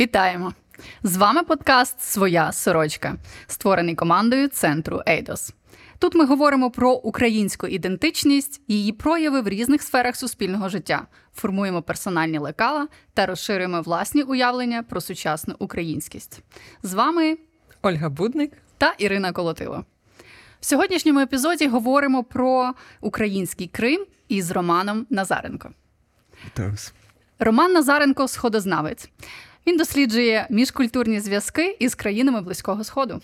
Вітаємо! З вами подкаст «Своя сорочка», створений командою Центру Ейдос. Тут ми говоримо про українську ідентичність, її прояви в різних сферах суспільного життя, формуємо персональні лекала та розширюємо власні уявлення про сучасну українськість. З вами Ольга Будник та Ірина Колотило. В сьогоднішньому епізоді говоримо про український Крим із Романом Назаренко. Так. Роман Назаренко – сходознавець. Він досліджує міжкультурні зв'язки із країнами Близького Сходу.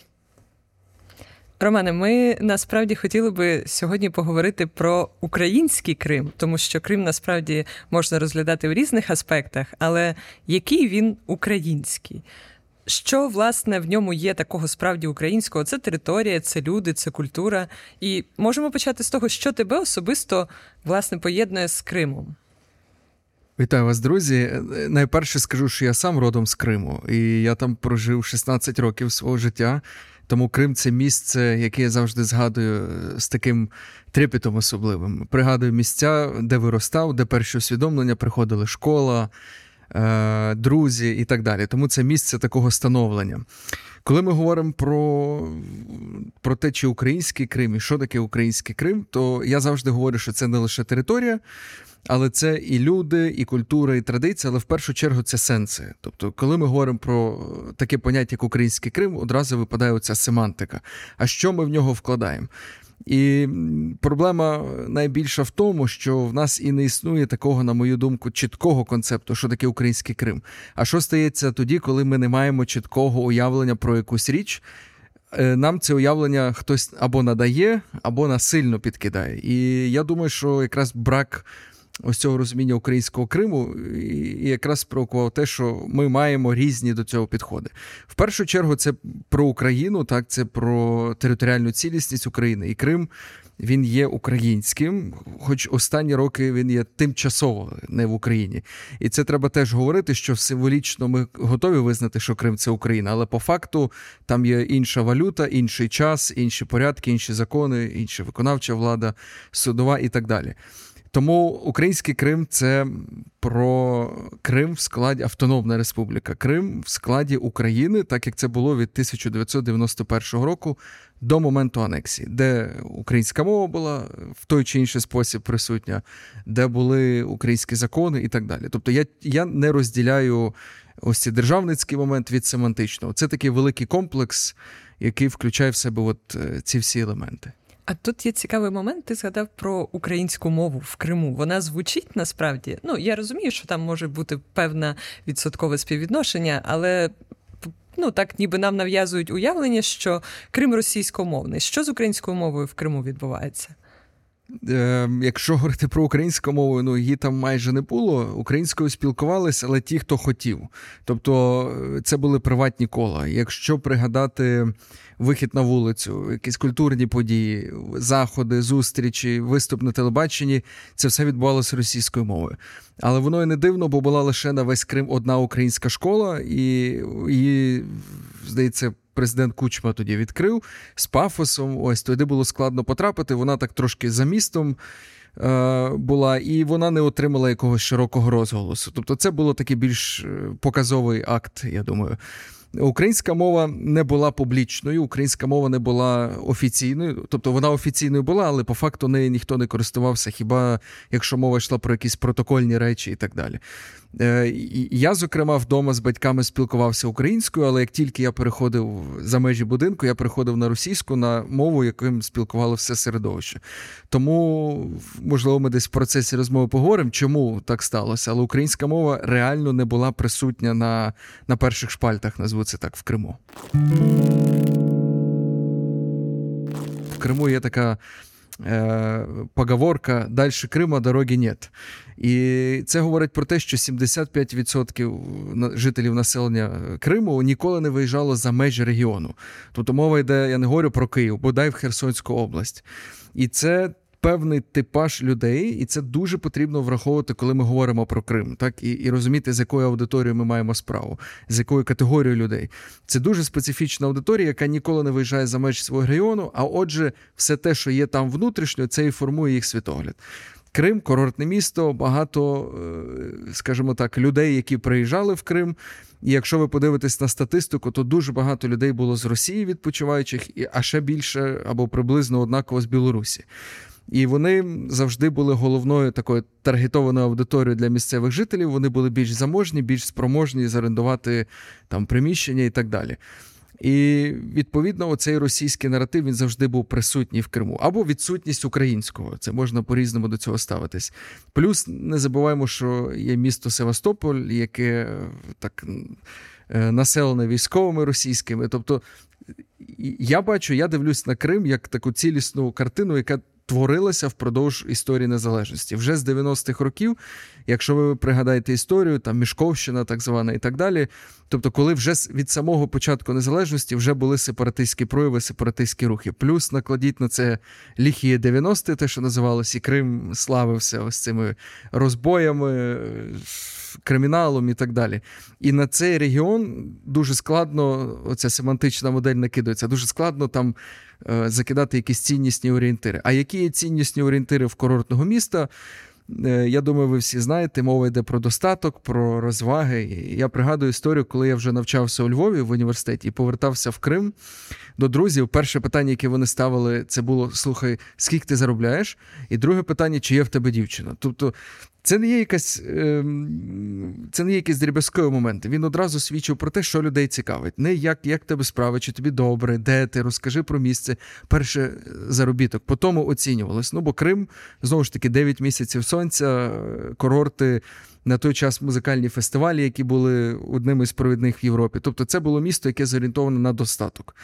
Романе, ми насправді хотіли би сьогодні поговорити про український Крим, тому що Крим насправді можна розглядати в різних аспектах, але який він український? Що, власне, в ньому є такого справді українського? Це територія, це люди, це культура. І можемо почати з того, що тебе особисто, власне, поєднує з Кримом. Вітаю вас, друзі. Найперше скажу, що я сам родом з Криму, і я там прожив 16 років свого життя, тому Крим – це місце, яке я завжди згадую з таким трепетом особливим. Пригадую місця, де виростав, де перші усвідомлення приходили, школа, друзі і так далі. Тому це місце такого становлення. Коли ми говоримо про те, чи український Крим і що таке український Крим, то я завжди говорю, що це не лише територія, але це і люди, і культура, і традиція, але в першу чергу це сенси. Тобто, коли ми говоримо про таке поняття, як український Крим, одразу випадає оця семантика. А що ми в нього вкладаємо? І проблема найбільша в тому, що в нас і не існує такого, на мою думку, чіткого концепту, що таке український Крим. А що стається тоді, коли ми не маємо чіткого уявлення про якусь річ? Нам це уявлення хтось або надає, або насильно підкидає. І я думаю, що якраз брак ось цього розуміння українського Криму і якраз спровокував те, що ми маємо різні до цього підходи. В першу чергу це про Україну, так, це про територіальну цілісність України. І Крим, він є українським, хоч останні роки він є тимчасово не в Україні. І це треба теж говорити, що символічно ми готові визнати, що Крим – це Україна, але по факту там є інша валюта, інший час, інші порядки, інші закони, інша виконавча влада, судова і так далі. Тому український Крим – це про Крим в складі Автономна Республіка Крим в складі України, так як це було від 1991 року до моменту анексії, де українська мова була в той чи інший спосіб присутня, де були українські закони і так далі. Тобто я не розділяю ось цей державницький момент від семантичного. Це такий великий комплекс, який включає в себе от ці всі елементи. А тут є цікавий момент, ти згадав про українську мову в Криму. Вона звучить насправді? Ну, я розумію, що там може бути певне відсоткове співвідношення, але ну, так ніби нам нав'язують уявлення, що Крим російськомовний. Що з українською мовою в Криму відбувається? Якщо говорити про українську мову, ну, її там майже не було. Українською спілкувалися, але ті, хто хотів. Тобто це були приватні кола. Якщо пригадати вихід на вулицю, якісь культурні події, заходи, зустрічі, виступ на телебаченні, це все відбувалося російською мовою. Але воно і не дивно, бо була лише на весь Крим одна українська школа, і її, здається, президент Кучма тоді відкрив з пафосом. Ось туди було складно потрапити. Вона так трошки за містом була, і вона не отримала якогось широкого розголосу. Тобто це було такий більш показовий акт, я думаю. Українська мова не була публічною, українська мова не була офіційною. Тобто вона офіційною була, але по факту нею ніхто не користувався, хіба якщо мова йшла про якісь протокольні речі і так далі. Я, зокрема, вдома з батьками спілкувався українською, але як тільки я переходив за межі будинку, я переходив на російську, на мову, якою спілкувало все середовище. Тому, можливо, ми десь в процесі розмови поговоримо, чому так сталося, але українська мова реально не була присутня на перших шпальтах, назву це так, в Криму. В Криму є така поговорка «Дальше Крима дороги нет». І це говорить про те, що 75% жителів населення Криму ніколи не виїжджало за межі регіону. Тобто мова йде, я не говорю про Київ, бодай в Херсонську область. І це певний типаж людей, і це дуже потрібно враховувати, коли ми говоримо про Крим, так, і розуміти, з якою аудиторією ми маємо справу, з якою категорією людей. Це дуже специфічна аудиторія, яка ніколи не виїжджає за межі свого регіону, а отже, все те, що є там внутрішньо, це і формує їх світогляд. Крим, курортне місто, багато, скажімо так, людей, які приїжджали в Крим. І якщо ви подивитесь на статистику, то дуже багато людей було з Росії відпочиваючих, а ще більше або приблизно однаково з Білорусі. І вони завжди були головною такою таргетованою аудиторією для місцевих жителів. Вони були більш заможні, більш спроможні зарендувати там приміщення і так далі. І, відповідно, оцей російський наратив, він завжди був присутній в Криму. Або відсутність українського. Це можна по-різному до цього ставитись. Плюс, не забуваємо, що є місто Севастополь, яке так населене військовими російськими. Тобто, я бачу, я дивлюсь на Крим як таку цілісну картину, яка творилася впродовж історії незалежності. Вже з 90-х років, якщо ви пригадаєте історію, там Мішковщина так звана і так далі, тобто коли вже від самого початку незалежності вже були сепаратистські прояви, сепаратистські рухи. Плюс накладіть на це ліхі 90-ті, те, що називалось, і Крим славився ось цими розбоями, криміналом і так далі. І на цей регіон дуже складно, оця семантична модель накидується, дуже складно там закидати якісь ціннісні орієнтири. А які є ціннісні орієнтири в курортного міста? Я думаю, ви всі знаєте, мова йде про достаток, про розваги. Я пригадую історію, коли я вже навчався у Львові в університеті і повертався в Крим до друзів. Перше питання, яке вони ставили, це було: слухай, скільки ти заробляєш? І друге питання: чи є в тебе дівчина? Тобто це не є якісь дріб'язкові моменти. Він одразу свідчив про те, що людей цікавить. Не як тебе справи, чи тобі добре, де ти, розкажи про місце. Перше заробіток. По тому оцінювалось. Ну, бо Крим, знову ж таки, 9 місяців сонця, курорти, на той час музикальні фестивалі, які були одним із провідних в Європі. Тобто це було місто, яке зорієнтоване на достаток.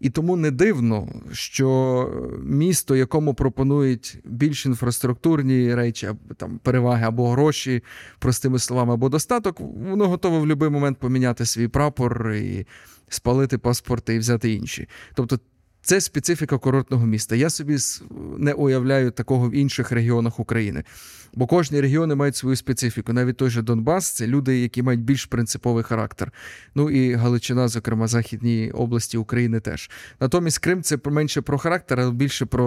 І тому не дивно, що місто, якому пропонують більш інфраструктурні речі, там, переваги або гроші, простими словами, або достаток, воно готове в будь-який момент поміняти свій прапор і спалити паспорти і взяти інші. Тобто це специфіка курортного міста. Я собі не уявляю такого в інших регіонах України. Бо кожні регіони мають свою специфіку. Навіть той же Донбас – це люди, які мають більш принциповий характер. Ну і Галичина, зокрема, західні області України теж. Натомість Крим – це менше про характер, а більше про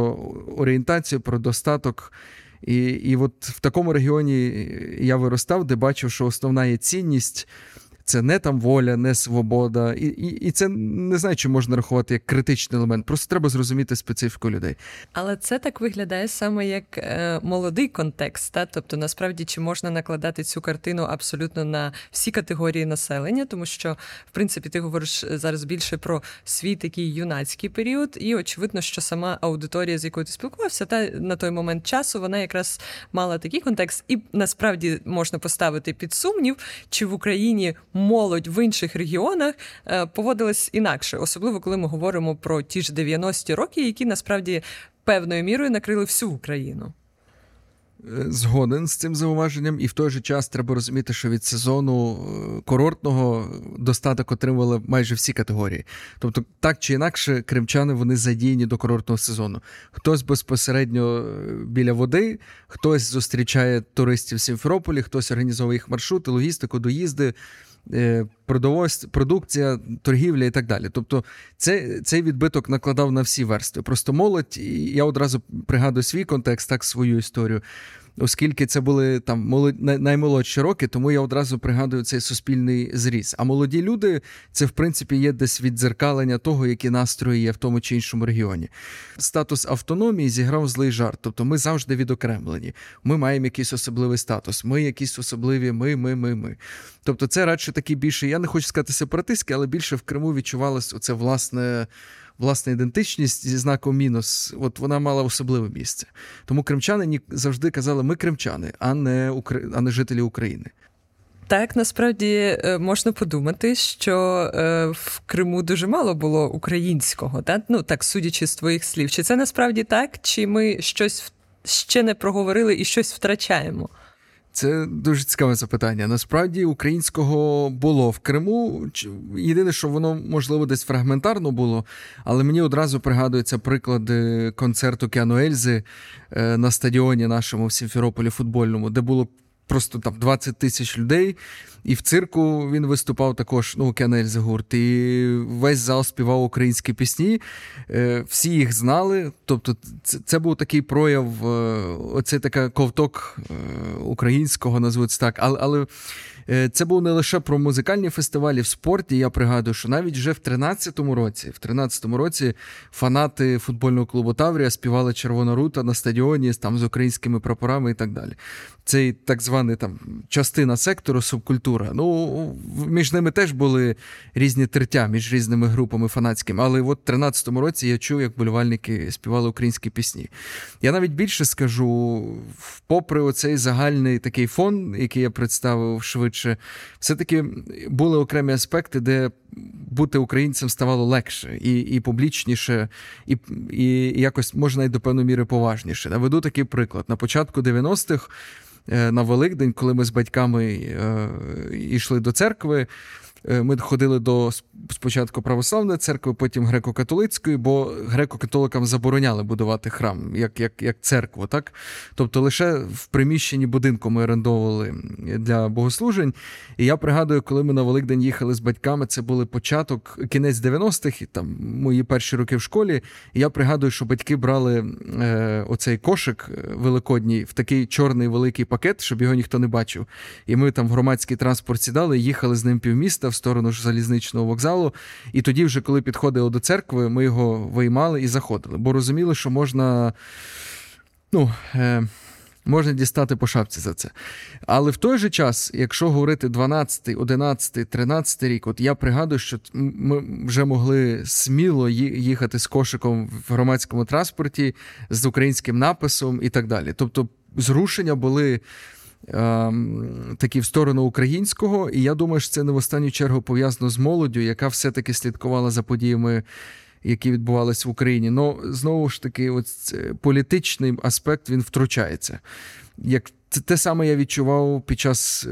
орієнтацію, про достаток. І от в такому регіоні я виростав, де бачив, що основна є цінність – це не там воля, не свобода. І це, не знаю, чи можна рахувати як критичний елемент. Просто треба зрозуміти специфіку людей. Але це так виглядає саме як молодий контекст. Та? Тобто, насправді, чи можна накладати цю картину абсолютно на всі категорії населення? Тому що, в принципі, ти говориш зараз більше про свій такий юнацький період. І, очевидно, що сама аудиторія, з якою ти спілкувався, та на той момент часу, вона якраз мала такий контекст. І, насправді, можна поставити під сумнів, чи в Україні молодь в інших регіонах поводилась інакше, особливо коли ми говоримо про ті ж 90-ті роки, які насправді певною мірою накрили всю Україну. Згоден з цим зауваженням, і в той же час треба розуміти, що від сезону курортного достаток отримували майже всі категорії. Тобто, так чи інакше, кримчани, вони задіяні до курортного сезону. Хтось безпосередньо біля води, хтось зустрічає туристів в Сімферополі, хтось організовує їх маршрути, логістику, доїзди, продукція, торгівля і так далі. Тобто цей відбиток накладав на всі верстви. Просто молодь, і я одразу пригадую свій контекст, так, свою історію. Оскільки це були там наймолодші роки, тому я одразу пригадую цей суспільний зріз. А молоді люди – це, в принципі, є десь віддзеркалення того, які настрої є в тому чи іншому регіоні. Статус автономії зіграв злий жарт. Тобто ми завжди відокремлені. Ми маємо якийсь особливий статус. Ми якісь особливі ми. Тобто це радше такі більше, я не хочу сказати сепаратистські, але більше в Криму відчувалось оце власна ідентичність зі знаком мінус, от вона мала особливе місце. Тому кримчани завжди казали: ми кримчани, а не жителі України. Так, насправді, можна подумати, що в Криму дуже мало було українського, так? Ну, так, судячи з твоїх слів. Чи це насправді так, чи ми щось ще не проговорили і щось втрачаємо? Це дуже цікаве запитання. Насправді, українського було в Криму. Єдине, що воно, можливо, десь фрагментарно було, але мені одразу пригадується приклад концерту Кіану Ельзи на стадіоні нашому в Сімферополі футбольному, де було просто там 20 тисяч людей, і в цирку він виступав також, ну, Кенельз гурт, і весь зал співав українські пісні, всі їх знали, тобто це був такий прояв, оце така ковток українського, назвуть так, але це було не лише про музикальні фестивалі, в спорті, я пригадую, що навіть вже в 13-му році фанати футбольного клубу «Таврія» співали «Червона рута» на стадіоні там, з українськими прапорами і так далі. Це так звана там, частина сектору, субкультура. Ну, між ними теж були різні тертя, між різними групами фанатськими, але от в 13-му році я чув, як болівальники співали українські пісні. Я навіть більше скажу, попри оцей загальний такий фон, який я представив швидше, все-таки були окремі аспекти, де бути українцем ставало легше і публічніше, і якось, можна, і до певної міри поважніше. Наведу такий приклад. На початку 90-х, на Великдень, коли ми з батьками йшли до церкви, ми ходили до спочатку православної церкви, потім греко-католицької, бо греко-католикам забороняли будувати храм, як церкву, так? Тобто лише в приміщенні будинку ми орендовували для богослужень. І я пригадую, коли ми на Великдень їхали з батьками, це були кінець 90-х, там мої перші роки в школі. І я пригадую, що батьки брали оцей кошик великодній в такий чорний великий пакет, щоб його ніхто не бачив. І ми там в громадський транспорт сідали, їхали з ним півміста в сторону залізничного вокзалу, і тоді вже, коли підходили до церкви, ми його виймали і заходили, бо розуміли, що можна дістати по шапці за це. Але в той же час, якщо говорити 12-й, 11-й, 13-й рік, от я пригадую, що ми вже могли сміло їхати з кошиком в громадському транспорті, з українським написом і так далі. Тобто зрушення були такі в сторону українського, і я думаю, що це не в останню чергу пов'язано з молоддю, яка все-таки слідкувала за подіями, які відбувалися в Україні. Но, знову ж таки, політичний аспект, він втручається. Те саме я відчував під час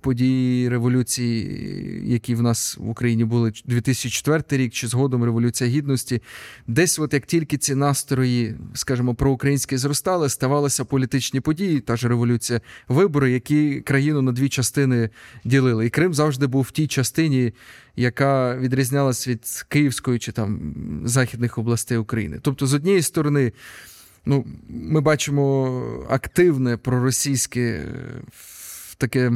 подій революції, які в нас в Україні були 2004 рік, чи згодом Революція Гідності. Десь от як тільки ці настрої, скажімо, проукраїнські зростали, ставалися політичні події, та ж революція, вибори, які країну на дві частини ділили. І Крим завжди був в тій частині, яка відрізнялась від Київської чи там західних областей України. Тобто, з однієї сторони, ми бачимо активне проросійське таке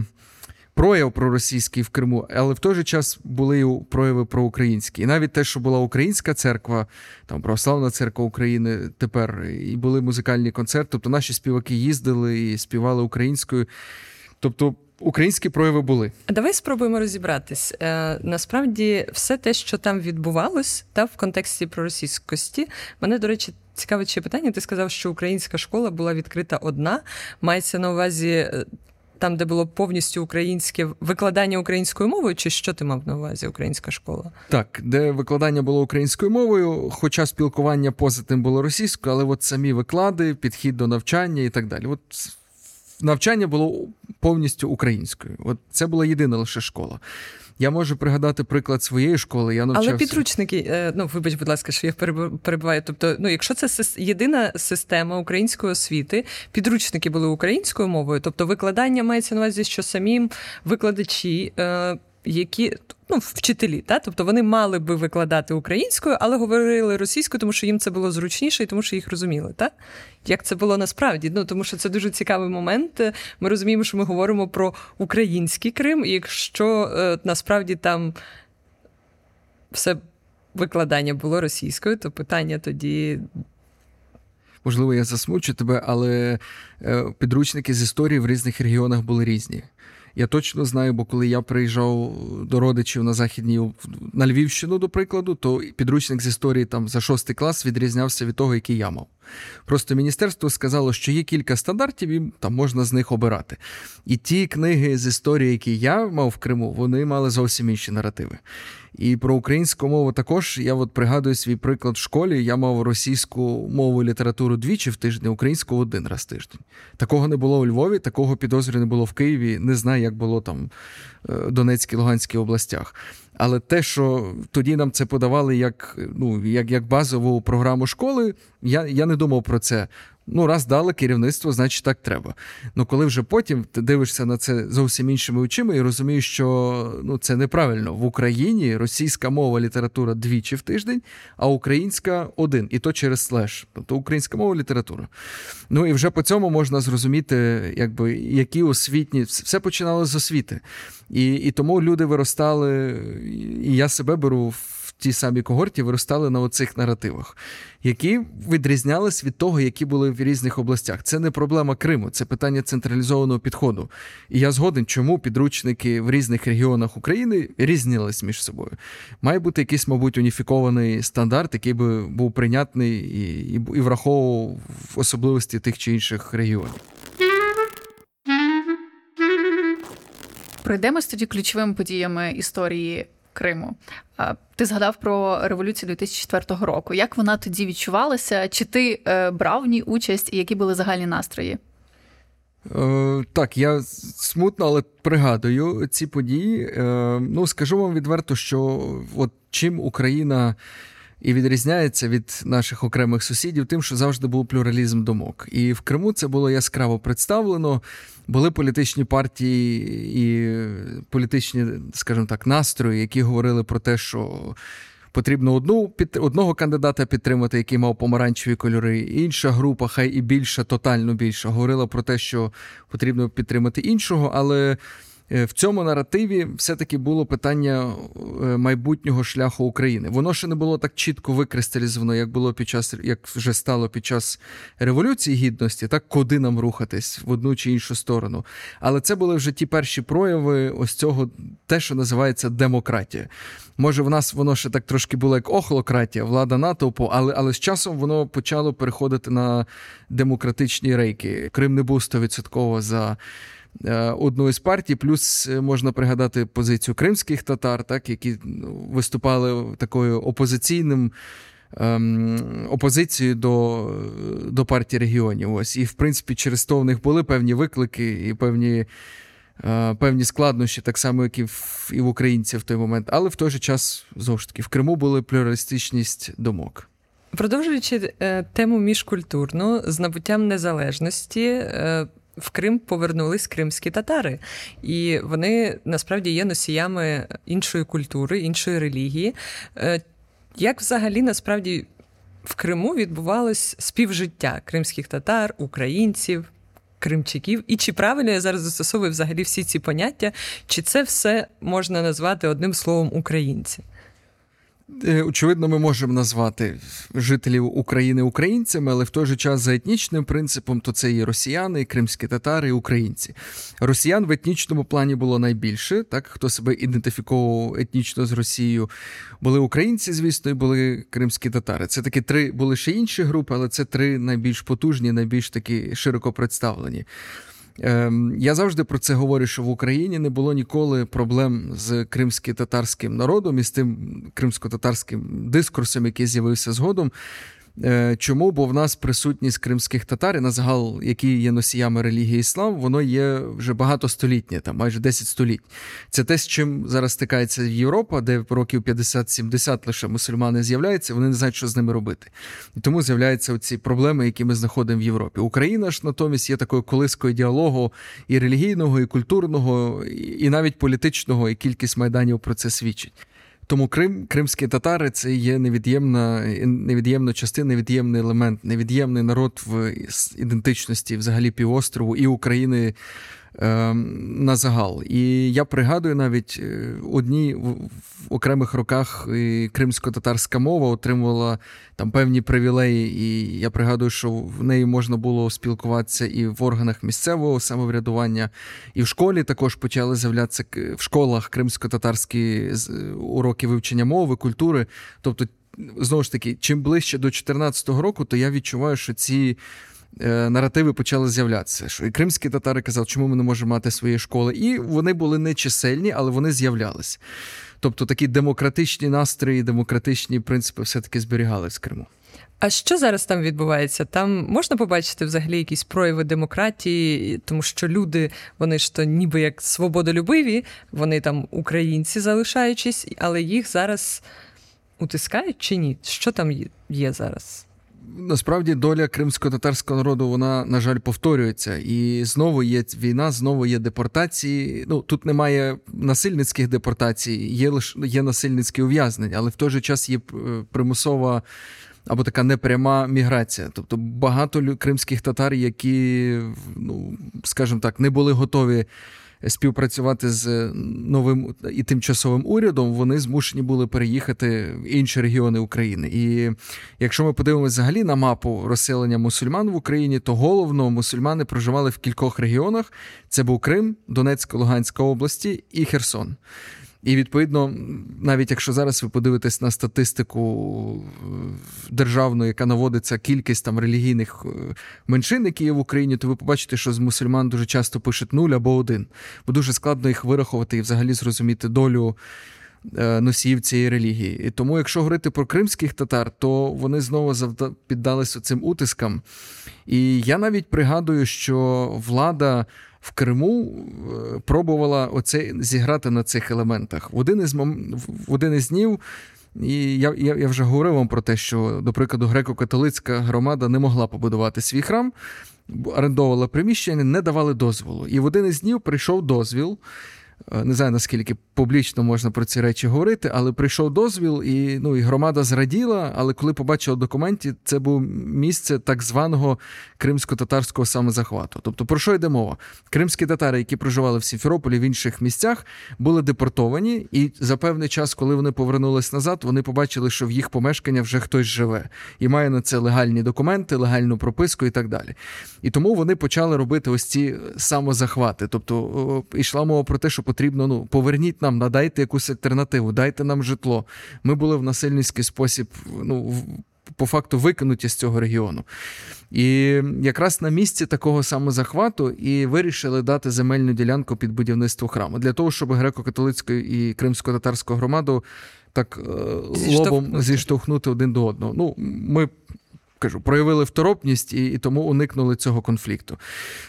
прояв проросійський в Криму, але в той же час були і прояви проукраїнські. І навіть те, що була українська церква, там Православна церква України тепер, і були музикальні концерти, тобто наші співаки їздили і співали українською. Тобто українські прояви були. Давай спробуємо розібратись. Насправді, все те, що там відбувалось, та в контексті проросійськості, мене, до речі, цікаве ще питання. Ти сказав, що українська школа була відкрита одна. Мається на увазі там, де було повністю українське викладання українською мовою, чи що ти мав на увазі українська школа? Так, де викладання було українською мовою, хоча спілкування поза тим було російською, але от самі виклади, підхід до навчання і так далі. От навчання було повністю українською. От це була єдина лише школа. Я можу пригадати приклад своєї школи. Я навчався. Але підручники, вибач, будь ласка, що я перебуваю. Тобто, якщо це єдина система української освіти, підручники були українською мовою, тобто викладання мається на увазі, що самі викладачі, які, вчителі, та? Тобто вони мали би викладати українською, але говорили російською, тому що їм це було зручніше і тому що їх розуміли, так? Як це було насправді? Тому що це дуже цікавий момент. Ми розуміємо, що ми говоримо про український Крим, і якщо насправді там все викладання було російською, то питання тоді... Можливо, я засмучу тебе, але підручники з історії в різних регіонах були різні. Я точно знаю, бо коли я приїжджав до родичів на Львівщину, до прикладу, то підручник з історії там за 6 клас відрізнявся від того, який я мав. Просто міністерство сказало, що є кілька стандартів, і там можна з них обирати. І ті книги з історії, які я мав в Криму, вони мали зовсім інші наративи. І про українську мову також. Я от пригадую свій приклад в школі. Я мав російську мову і літературу двічі в тиждень, українську один раз в тиждень. Такого не було у Львові, такого, підозрюю, не було в Києві, не знаю, як було там в Донецькій, Луганській областях. Але те, що тоді нам це подавали як базову програму школи, я не думав про це. Раз дали керівництво, значить так треба. Коли вже потім ти дивишся на це зовсім іншими очима і розумієш, що це неправильно. В Україні російська мова, література двічі в тиждень, а українська один, і то через слеш. Тобто українська мова, література. І вже по цьому можна зрозуміти, які освітні... Все починало з освіти. І тому люди виростали, і я себе беру в ті самі когорті, виростали на оцих наративах, які відрізнялись від того, які були в різних областях. Це не проблема Криму, це питання централізованого підходу. І я згоден, чому підручники в різних регіонах України різнились між собою. Має бути якийсь, мабуть, уніфікований стандарт, який би був прийнятний і враховував особливості тих чи інших регіонів. Пройдемось тоді ключовими подіями історії Криму. Ти згадав про революцію 2004 року. Як вона тоді відчувалася? Чи ти брав в ній участь і які були загальні настрої? Так, я смутно, але пригадую ці події. Скажу вам відверто, що чим Україна і відрізняється від наших окремих сусідів тим, що завжди був плюралізм думок. І в Криму це було яскраво представлено. Були політичні партії і політичні, скажімо так, настрої, які говорили про те, що потрібно одного кандидата підтримати, який мав помаранчеві кольори. Інша група, хай і більша, тотально більша, говорила про те, що потрібно підтримати іншого, але... В цьому наративі все-таки було питання майбутнього шляху України. Воно ще не було так чітко викристалізовано, як вже стало під час Революції Гідності, так, куди нам рухатись, в одну чи іншу сторону. Але це були вже ті перші прояви ось цього, те, що називається демократія. Може, в нас воно ще так трошки було як охлократія, влада натовпу, але з часом воно почало переходити на демократичні рейки. Крим не був 100% за одну із партій, плюс можна пригадати позицію кримських татар, так, які виступали такою опозицією до партії регіонів. Ось. І, в принципі, через то в них були певні виклики і певні складнощі, так само, як і в українців в той момент. Але в той же час, знову ж таки, в Криму була плюралістичність думок. Продовжуючи тему міжкультурну, з набуттям незалежності – в Крим повернулись кримські татари. І вони, насправді, є носіями іншої культури, іншої релігії. Як взагалі, насправді, в Криму відбувалось співжиття кримських татар, українців, кримчаків? І чи правильно я зараз застосовую взагалі всі ці поняття? Чи це все можна назвати одним словом українці? Очевидно, ми можемо назвати жителів України українцями, але в той же час за етнічним принципом то це і росіяни, і кримські татари, і українці. Росіян в етнічному плані було найбільше, так, хто себе ідентифікував етнічно з Росією. Були українці, звісно, і були кримські татари. Це такі три, були ще інші групи, але це три найбільш потужні, найбільш такі широко представлені. Я завжди про це говорю, що в Україні не було ніколи проблем з кримсько-татарським народом і з тим кримсько-татарським дискурсом, який з'явився згодом. Чому? Бо в нас присутність кримських татар, і на загал, які є носіями релігії іслам, воно є вже багатостолітнє, там майже 10 століть. Це те, з чим зараз стикається Європа, де років 50-70 лише мусульмани з'являються, вони не знають, що з ними робити. І тому з'являються оці проблеми, які ми знаходимо в Європі. Україна ж натомість є такою колискою діалогу і релігійного, і культурного, і навіть політичного, і кількість майданів про це свідчить. Тому кримські татари – це є невід'ємна частина, невід'ємний елемент, невід'ємний народ в ідентичності взагалі півострову і України на загал. І я пригадую навіть в окремих роках кримсько-татарська мова отримувала там певні привілеї, і я пригадую, що в неї можна було спілкуватися і в органах місцевого самоврядування, і в школі також почали з'являтися в школах кримсько-татарські уроки вивчення мови, культури. Тобто, знову ж таки, чим ближче до 14-го року, то я відчуваю, що ці наративи почали з'являтися. Що і кримські татари казали, чому ми не можемо мати свої школи. І вони були не чисельні, але вони з'являлись. Тобто такі демократичні настрої, демократичні принципи все-таки зберігались в Криму. А що зараз там відбувається? Там можна побачити взагалі якісь прояви демократії? Тому що люди, вони ж то ніби як свободолюбиві, вони там українці залишаючись, але їх зараз утискають чи ні? Що там є зараз? Насправді доля кримсько-татарського народу, вона, на жаль, повторюється. І знову є війна, знову є депортації. Ну, тут немає насильницьких депортацій, є насильницькі ув'язнення, але в той же час є примусова або така непряма міграція. Тобто багато кримських татар, які, ну, скажімо так, не були готові співпрацювати з новим і тимчасовим урядом, вони змушені були переїхати в інші регіони України. І якщо ми подивимося взагалі на мапу розселення мусульман в Україні, то головно мусульмани проживали в кількох регіонах. Це був Крим, Донецька, Луганська області і Херсон. І, відповідно, навіть якщо зараз ви подивитесь на статистику державну, яка наводиться кількість там релігійних меншин, які є в Україні, то ви побачите, що з мусульман дуже часто пишуть 0 або 1. Бо дуже складно їх вирахувати і взагалі зрозуміти долю носіїв цієї релігії. І тому, якщо говорити про кримських татар, то вони знову піддалися цим утискам. І я навіть пригадую, що влада в Криму пробувала зіграти на цих елементах. В один із днів, і я вже говорив вам про те, що, до прикладу, греко-католицька громада не могла побудувати свій храм, орендовувала приміщення, не давали дозволу. І в один із днів прийшов дозвіл. Не знаю, наскільки публічно можна про ці речі говорити, але прийшов дозвіл, і, ну, і громада зраділа, але коли побачила документи, це було місце так званого кримсько-татарського самозахвату. Тобто, про що йде мова? Кримські татари, які проживали в Сімферополі, в інших місцях, були депортовані, і за певний час, коли вони повернулись назад, вони побачили, що в їх помешкання вже хтось живе, і має на це легальні документи, легальну прописку і так далі. І тому вони почали робити ось ці самозахвати. Тобто, йшла мова про те, що потрібно, ну, поверніть нам, надайте якусь альтернативу, дайте нам житло. Ми були в насильницький спосіб, ну, по факту викинуті з цього регіону. І якраз на місці такого самозахвату і вирішили дати земельну ділянку під будівництво храму. Для того, щоб греко-католицьку і кримсько-татарську громаду так лобом зіштовхнути один до одного. Ну, ми... проявили второпність і тому уникнули цього конфлікту.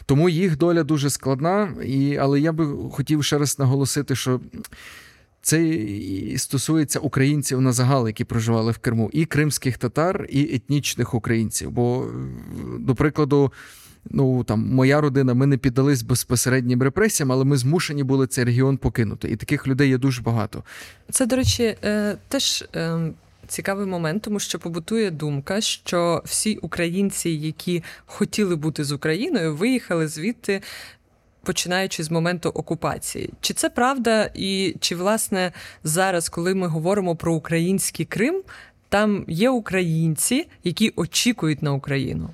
Тому їх доля дуже складна, але я би хотів ще раз наголосити, що це і стосується українців на загал, які проживали в Криму, і кримських татар, і етнічних українців. Бо, до прикладу, ну, там, моя родина, ми не піддались безпосереднім репресіям, але ми змушені були цей регіон покинути. І таких людей є дуже багато. Це, до речі, теж... цікавий момент, тому що побутує думка, що всі українці, які хотіли бути з Україною, виїхали звідти, починаючи з моменту окупації. Чи це правда? І чи, власне, зараз, коли ми говоримо про український Крим, там є українці, які очікують на Україну?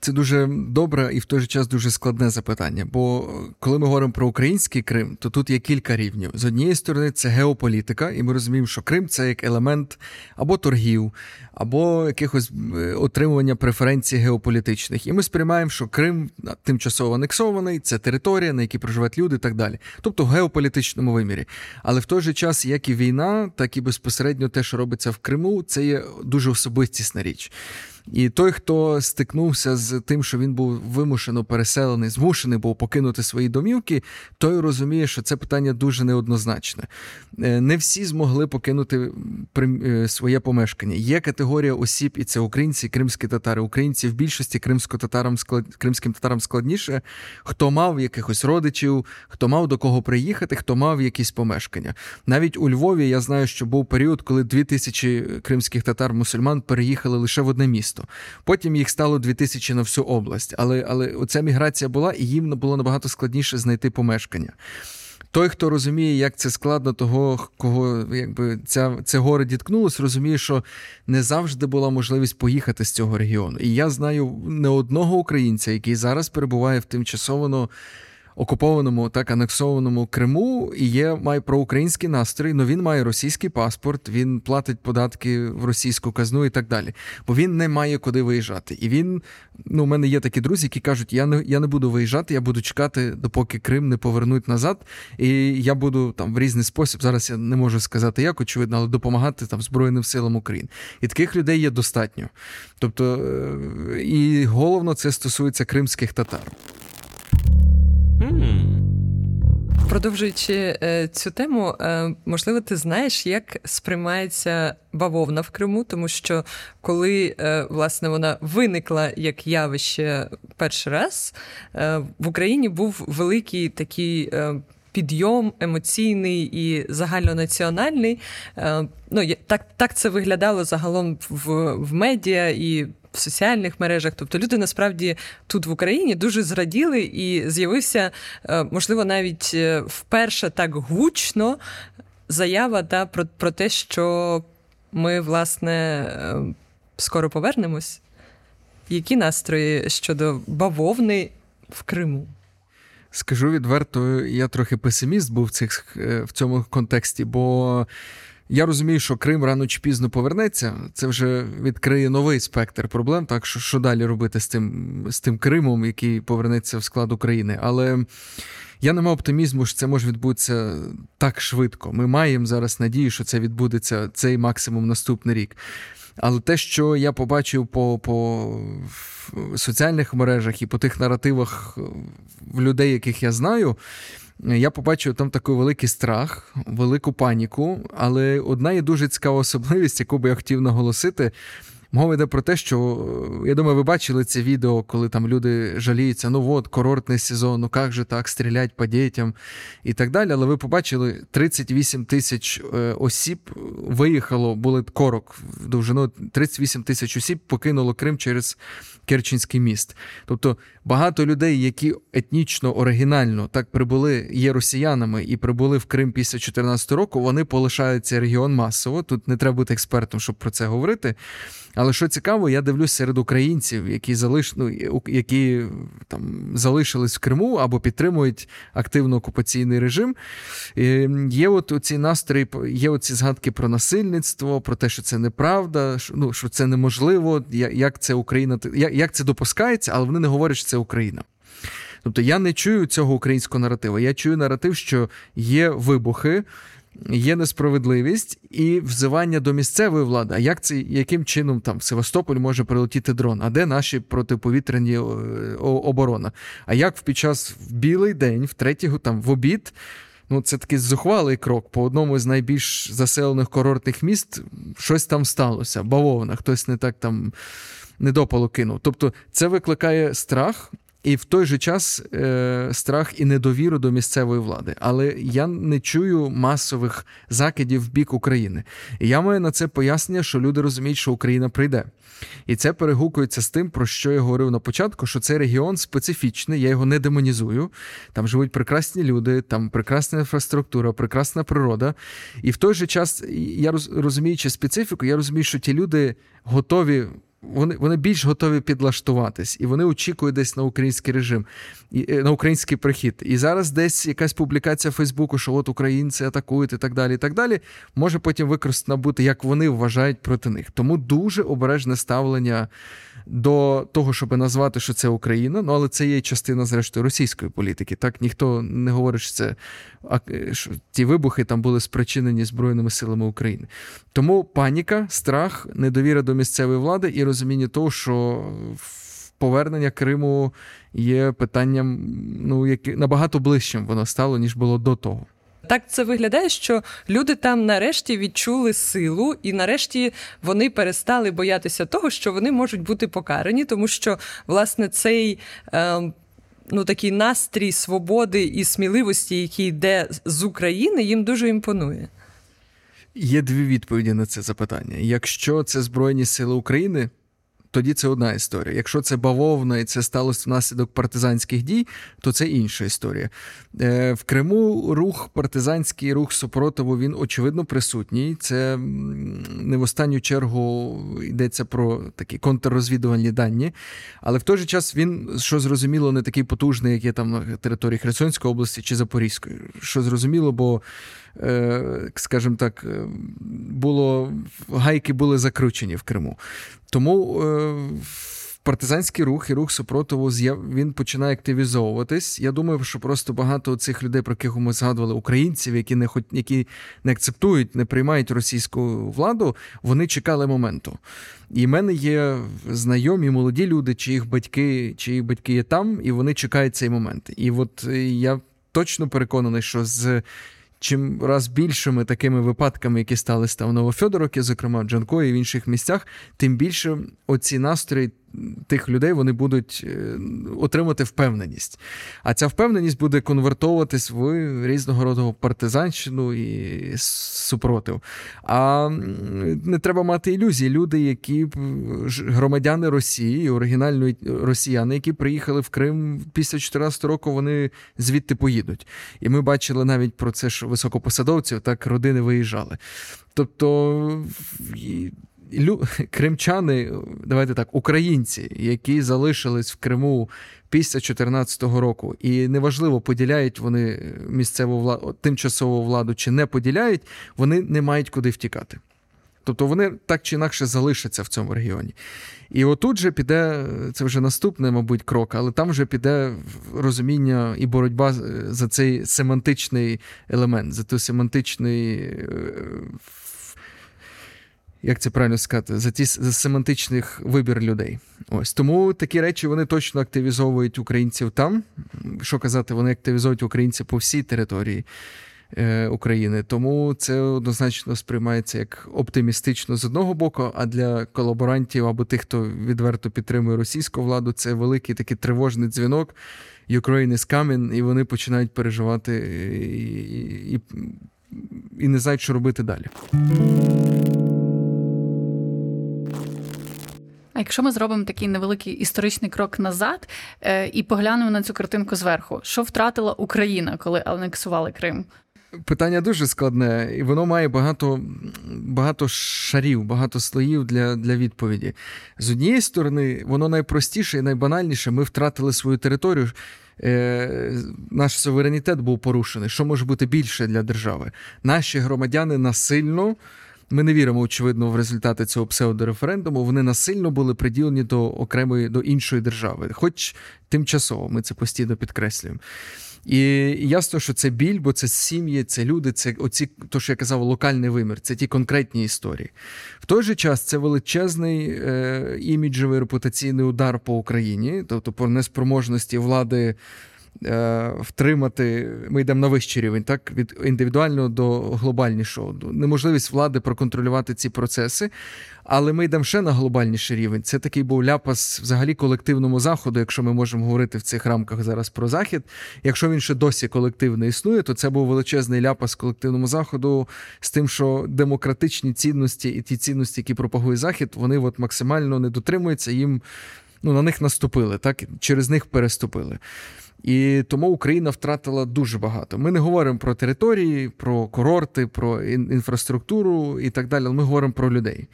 Це дуже добре і в той же час дуже складне запитання, бо коли ми говоримо про український Крим, то тут є кілька рівнів. З однієї сторони, це геополітика, і ми розуміємо, що Крим – це як елемент або торгів, або якихось отримування преференцій геополітичних. І ми сприймаємо, що Крим тимчасово анексований, це територія, на якій проживають люди і так далі. Тобто в геополітичному вимірі. Але в той же час, як і війна, так і безпосередньо те, що робиться в Криму, це є дуже особистісна річ. І той, хто стикнувся з тим, що він був вимушено переселений, змушений був покинути свої домівки, той розуміє, що це питання дуже неоднозначне. Не всі змогли покинути своє помешкання. Є категорія осіб, і це українці, кримські татари. Українці в більшості, кримським татарам складніше, хто мав якихось родичів, хто мав до кого приїхати, хто мав якісь помешкання. Навіть у Львові, я знаю, що був період, коли 2000 кримських татар-мусульман переїхали лише в одне місто. Потім їх стало 2000 на всю область, але оця міграція була, і їм було набагато складніше знайти помешкання. Той, хто розуміє, як це складно, того, кого якби це горе діткнулося, розуміє, що не завжди була можливість поїхати з цього регіону. І я знаю не одного українця, який зараз перебуває в тимчасово окупованому, так, анексованому Криму і має проукраїнський настрій, але він має російський паспорт, він платить податки в російську казну і так далі. Бо він не має куди виїжджати. І він, у мене є такі друзі, які кажуть, я не буду виїжджати, я буду чекати, допоки Крим не повернуть назад, і я буду там в різний спосіб, зараз я не можу сказати як, очевидно, але допомагати там Збройним силам України. І таких людей є достатньо. Тобто, і головно це стосується кримських татар. Продовжуючи цю тему, можливо, ти знаєш, як сприймається бавовна в Криму, тому що коли, власне, вона виникла як явище перший раз, в Україні був великий такий підйом емоційний і загальнонаціональний. Так це виглядало загалом в медіа і в соціальних мережах. Тобто люди, насправді, тут в Україні дуже зраділи і з'явився, можливо, навіть вперше так гучно заява про те, що ми, власне, скоро повернемось. Які настрої щодо бавовни в Криму? Скажу відверто, я трохи песиміст був в цьому контексті, бо я розумію, що Крим рано чи пізно повернеться. Це вже відкриє новий спектр проблем, так що далі робити з тим Кримом, який повернеться в склад України. Але я не маю оптимізму, що це може відбутися так швидко. Ми маємо зараз надію, що це відбудеться цей максимум наступний рік. Але те, що я побачив по соціальних мережах і по тих наративах в людей, яких я знаю, я побачив там такий великий страх, велику паніку, але одна є дуже цікава особливість, яку би я хотів наголосити. Мова йде про те, що, я думаю, ви бачили це відео, коли там люди жаліються, курортний сезон, як же так, стрілять по дітям і так далі. Але ви побачили, 38 тисяч осіб виїхало, були корок в довжину, 38 тисяч осіб покинуло Крим через Керченський міст. Тобто багато людей, які етнічно, оригінально так прибули, є росіянами і прибули в Крим після 2014 року, вони полишають цей регіон масово. Тут не треба бути експертом, щоб про це говорити. Але що цікаво, я дивлюсь серед українців, які там залишились в Криму або підтримують активно окупаційний режим. Є от ці настрої, є оці згадки про насильництво, про те, що це неправда, що це неможливо, як це Україна, як це допускається, але вони не говорять, що це Україна. Тобто я не чую цього українського наративу. Я чую наратив, що є вибухи, є несправедливість і взивання до місцевої влади. А яким чином там в Севастополь може прилетіти дрон? А де наші протиповітряні оборона? А як в білий день, в обід, це такий зухвалий крок, по одному з найбільш заселених курортних міст щось там сталося, бавовна, хтось не так там недопалок кинув. Тобто це викликає страх, і в той же час страх і недовіру до місцевої влади. Але я не чую масових закидів в бік України. І я маю на це пояснення, що люди розуміють, що Україна прийде. І це перегукується з тим, про що я говорив на початку, що цей регіон специфічний, я його не демонізую. Там живуть прекрасні люди, там прекрасна інфраструктура, прекрасна природа. І в той же час, я розуміючи специфіку, я розумію, що ті люди готові, вони більш готові підлаштуватись, і вони очікують десь на український режим, на український прихід. І зараз десь якась публікація в Фейсбуку, що от українці атакують і так далі, може потім використана бути, як вони вважають проти них. Тому дуже обережне ставлення до того, щоб назвати, що це Україна, але це є частина, зрештою, російської політики. Так, ніхто не говорить, що це що ті вибухи там були спричинені Збройними силами України. Тому паніка, страх, недовіра до місцевої влади і розуміння того, що повернення Криму є питанням, яке набагато ближчим воно стало, ніж було до того. Так це виглядає, що люди там нарешті відчули силу, і нарешті вони перестали боятися того, що вони можуть бути покарані, тому що, власне, цей такий настрій свободи і сміливості, який йде з України, їм дуже імпонує. Є дві відповіді на це запитання. Якщо це Збройні сили України, тоді це одна історія. Якщо це бавовна і це сталося внаслідок партизанських дій, то це інша історія. В Криму рух, партизанський рух супротиву, він очевидно присутній. Це не в останню чергу йдеться про такі контррозвідувальні дані. Але в той же час він, що зрозуміло, не такий потужний, як є там на території Херсонської області чи Запорізької. Що зрозуміло, бо, скажімо так, гайки були закручені в Криму. Тому партизанський рух і рух супротиву, він починає активізовуватись. Я думаю, що просто багато цих людей, про яких ми згадували, українців, які не акцептують, не приймають російську владу, вони чекали моменту. І в мене є знайомі, молоді люди, чиї батьки є там, і вони чекають цей момент. І от я точно переконаний, що з чим раз більшими такими випадками, які сталися там в Новофьодоровці, зокрема в Джанко і в інших місцях, тим більше оці настрої тих людей, вони будуть отримати впевненість. А ця впевненість буде конвертовуватись в різного роду партизанщину і супротив. А не треба мати ілюзій. Люди, які громадяни Росії, оригінальні росіяни, які приїхали в Крим після 2014 року, вони звідти поїдуть. І ми бачили навіть про це, що високопосадовців, так родини виїжджали. Тобто кримчани, давайте так, українці, які залишились в Криму після 2014 року, і неважливо, поділяють вони місцеву владу, тимчасову владу чи не поділяють, вони не мають куди втікати. Тобто вони так чи інакше залишаться в цьому регіоні. І отут же піде, це вже наступний, мабуть, крок, але там вже піде розуміння і боротьба за цей семантичний елемент, за той семантичний, як це правильно сказати, за семантичних вибір людей. Ось. Тому такі речі, вони точно активізовують українців там. Що казати, вони активізують українців по всій території України. Тому це однозначно сприймається як оптимістично з одного боку, а для колаборантів або тих, хто відверто підтримує російську владу, це великий такий тривожний дзвінок. Ukraine is coming, і вони починають переживати і не знають, що робити далі. А якщо ми зробимо такий невеликий історичний крок назад і поглянемо на цю картинку зверху, що втратила Україна, коли анексували Крим? Питання дуже складне, і воно має багато шарів, багато слоїв для відповіді. З однієї сторони, воно найпростіше і найбанальніше. Ми втратили свою територію, наш суверенітет був порушений. Що може бути більше для держави? Наші громадяни насильно, ми не віримо, очевидно, в результати цього псевдореферендуму, вони насильно були приділені до іншої держави. Хоч тимчасово, ми це постійно підкреслюємо. І ясно, що це біль, бо це сім'ї, це люди, це оці, то, що я казав, локальний вимір, це ті конкретні історії. В той же час це величезний іміджовий репутаційний удар по Україні, тобто по неспроможності влади втримати, ми йдемо на вищий рівень, так, від індивідуального до глобальнішого, неможливість влади проконтролювати ці процеси, але ми йдемо ще на глобальніший рівень. Це такий був ляпас взагалі колективному Заходу, якщо ми можемо говорити в цих рамках зараз про Захід. Якщо він ще досі колективно існує, то це був величезний ляпас колективному Заходу з тим, що демократичні цінності і ті цінності, які пропагує Захід, вони от максимально не дотримуються, їм, на них наступили, так, через них переступили. І тому Україна втратила дуже багато. Ми не говоримо про території, про курорти, про інфраструктуру і так далі, але ми говоримо про людей.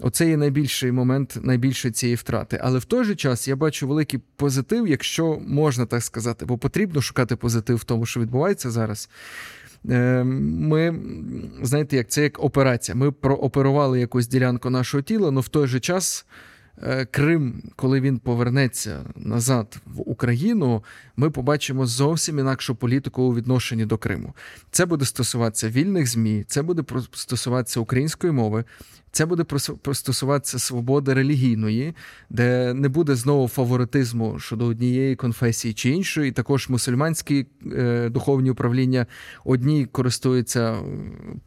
Оце є найбільший момент, найбільше цієї втрати. Але в той же час я бачу великий позитив, якщо можна так сказати, бо потрібно шукати позитив в тому, що відбувається зараз. Ми, знаєте, як це як операція. Ми прооперували якусь ділянку нашого тіла, але в той же час Крим, коли він повернеться назад в Україну, ми побачимо зовсім інакшу політику у відношенні до Криму. Це буде стосуватися вільних ЗМІ, це буде стосуватися української мови, це буде стосуватися свободи релігійної, де не буде знову фаворитизму щодо однієї конфесії чи іншої, і також мусульманські духовні управління одні користуються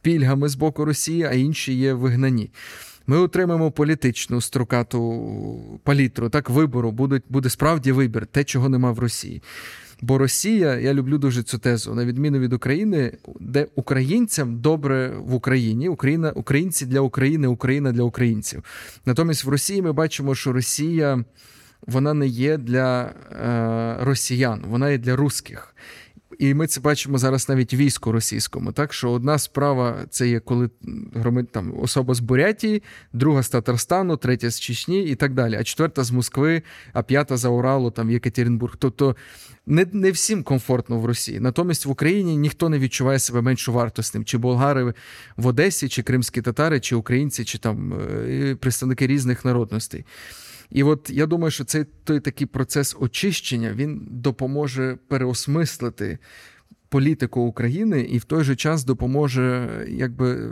пільгами з боку Росії, а інші є вигнані. Ми отримаємо політичну строкату палітру, так, вибору, буде справді вибір, те, чого нема в Росії. Бо Росія, я люблю дуже цю тезу, на відміну від України, де українцям добре в Україні, Україна, українці для України, Україна для українців. Натомість в Росії ми бачимо, що Росія, вона не є для росіян, вона є для русських. І ми це бачимо зараз навіть в війську російському, так, що одна справа – це є коли там, особа з Бурятії, друга з Татарстану, третя з Чечні і так далі, а четверта з Москви, а п'ята за Уралу, там, Єкатеринбург. Тобто не всім комфортно в Росії. Натомість в Україні ніхто не відчуває себе менш вартісним. Чи болгари в Одесі, чи кримські татари, чи українці, чи там представники різних народностей. І от я думаю, що цей той такий процес очищення, він допоможе переосмислити політику України і в той же час допоможе якби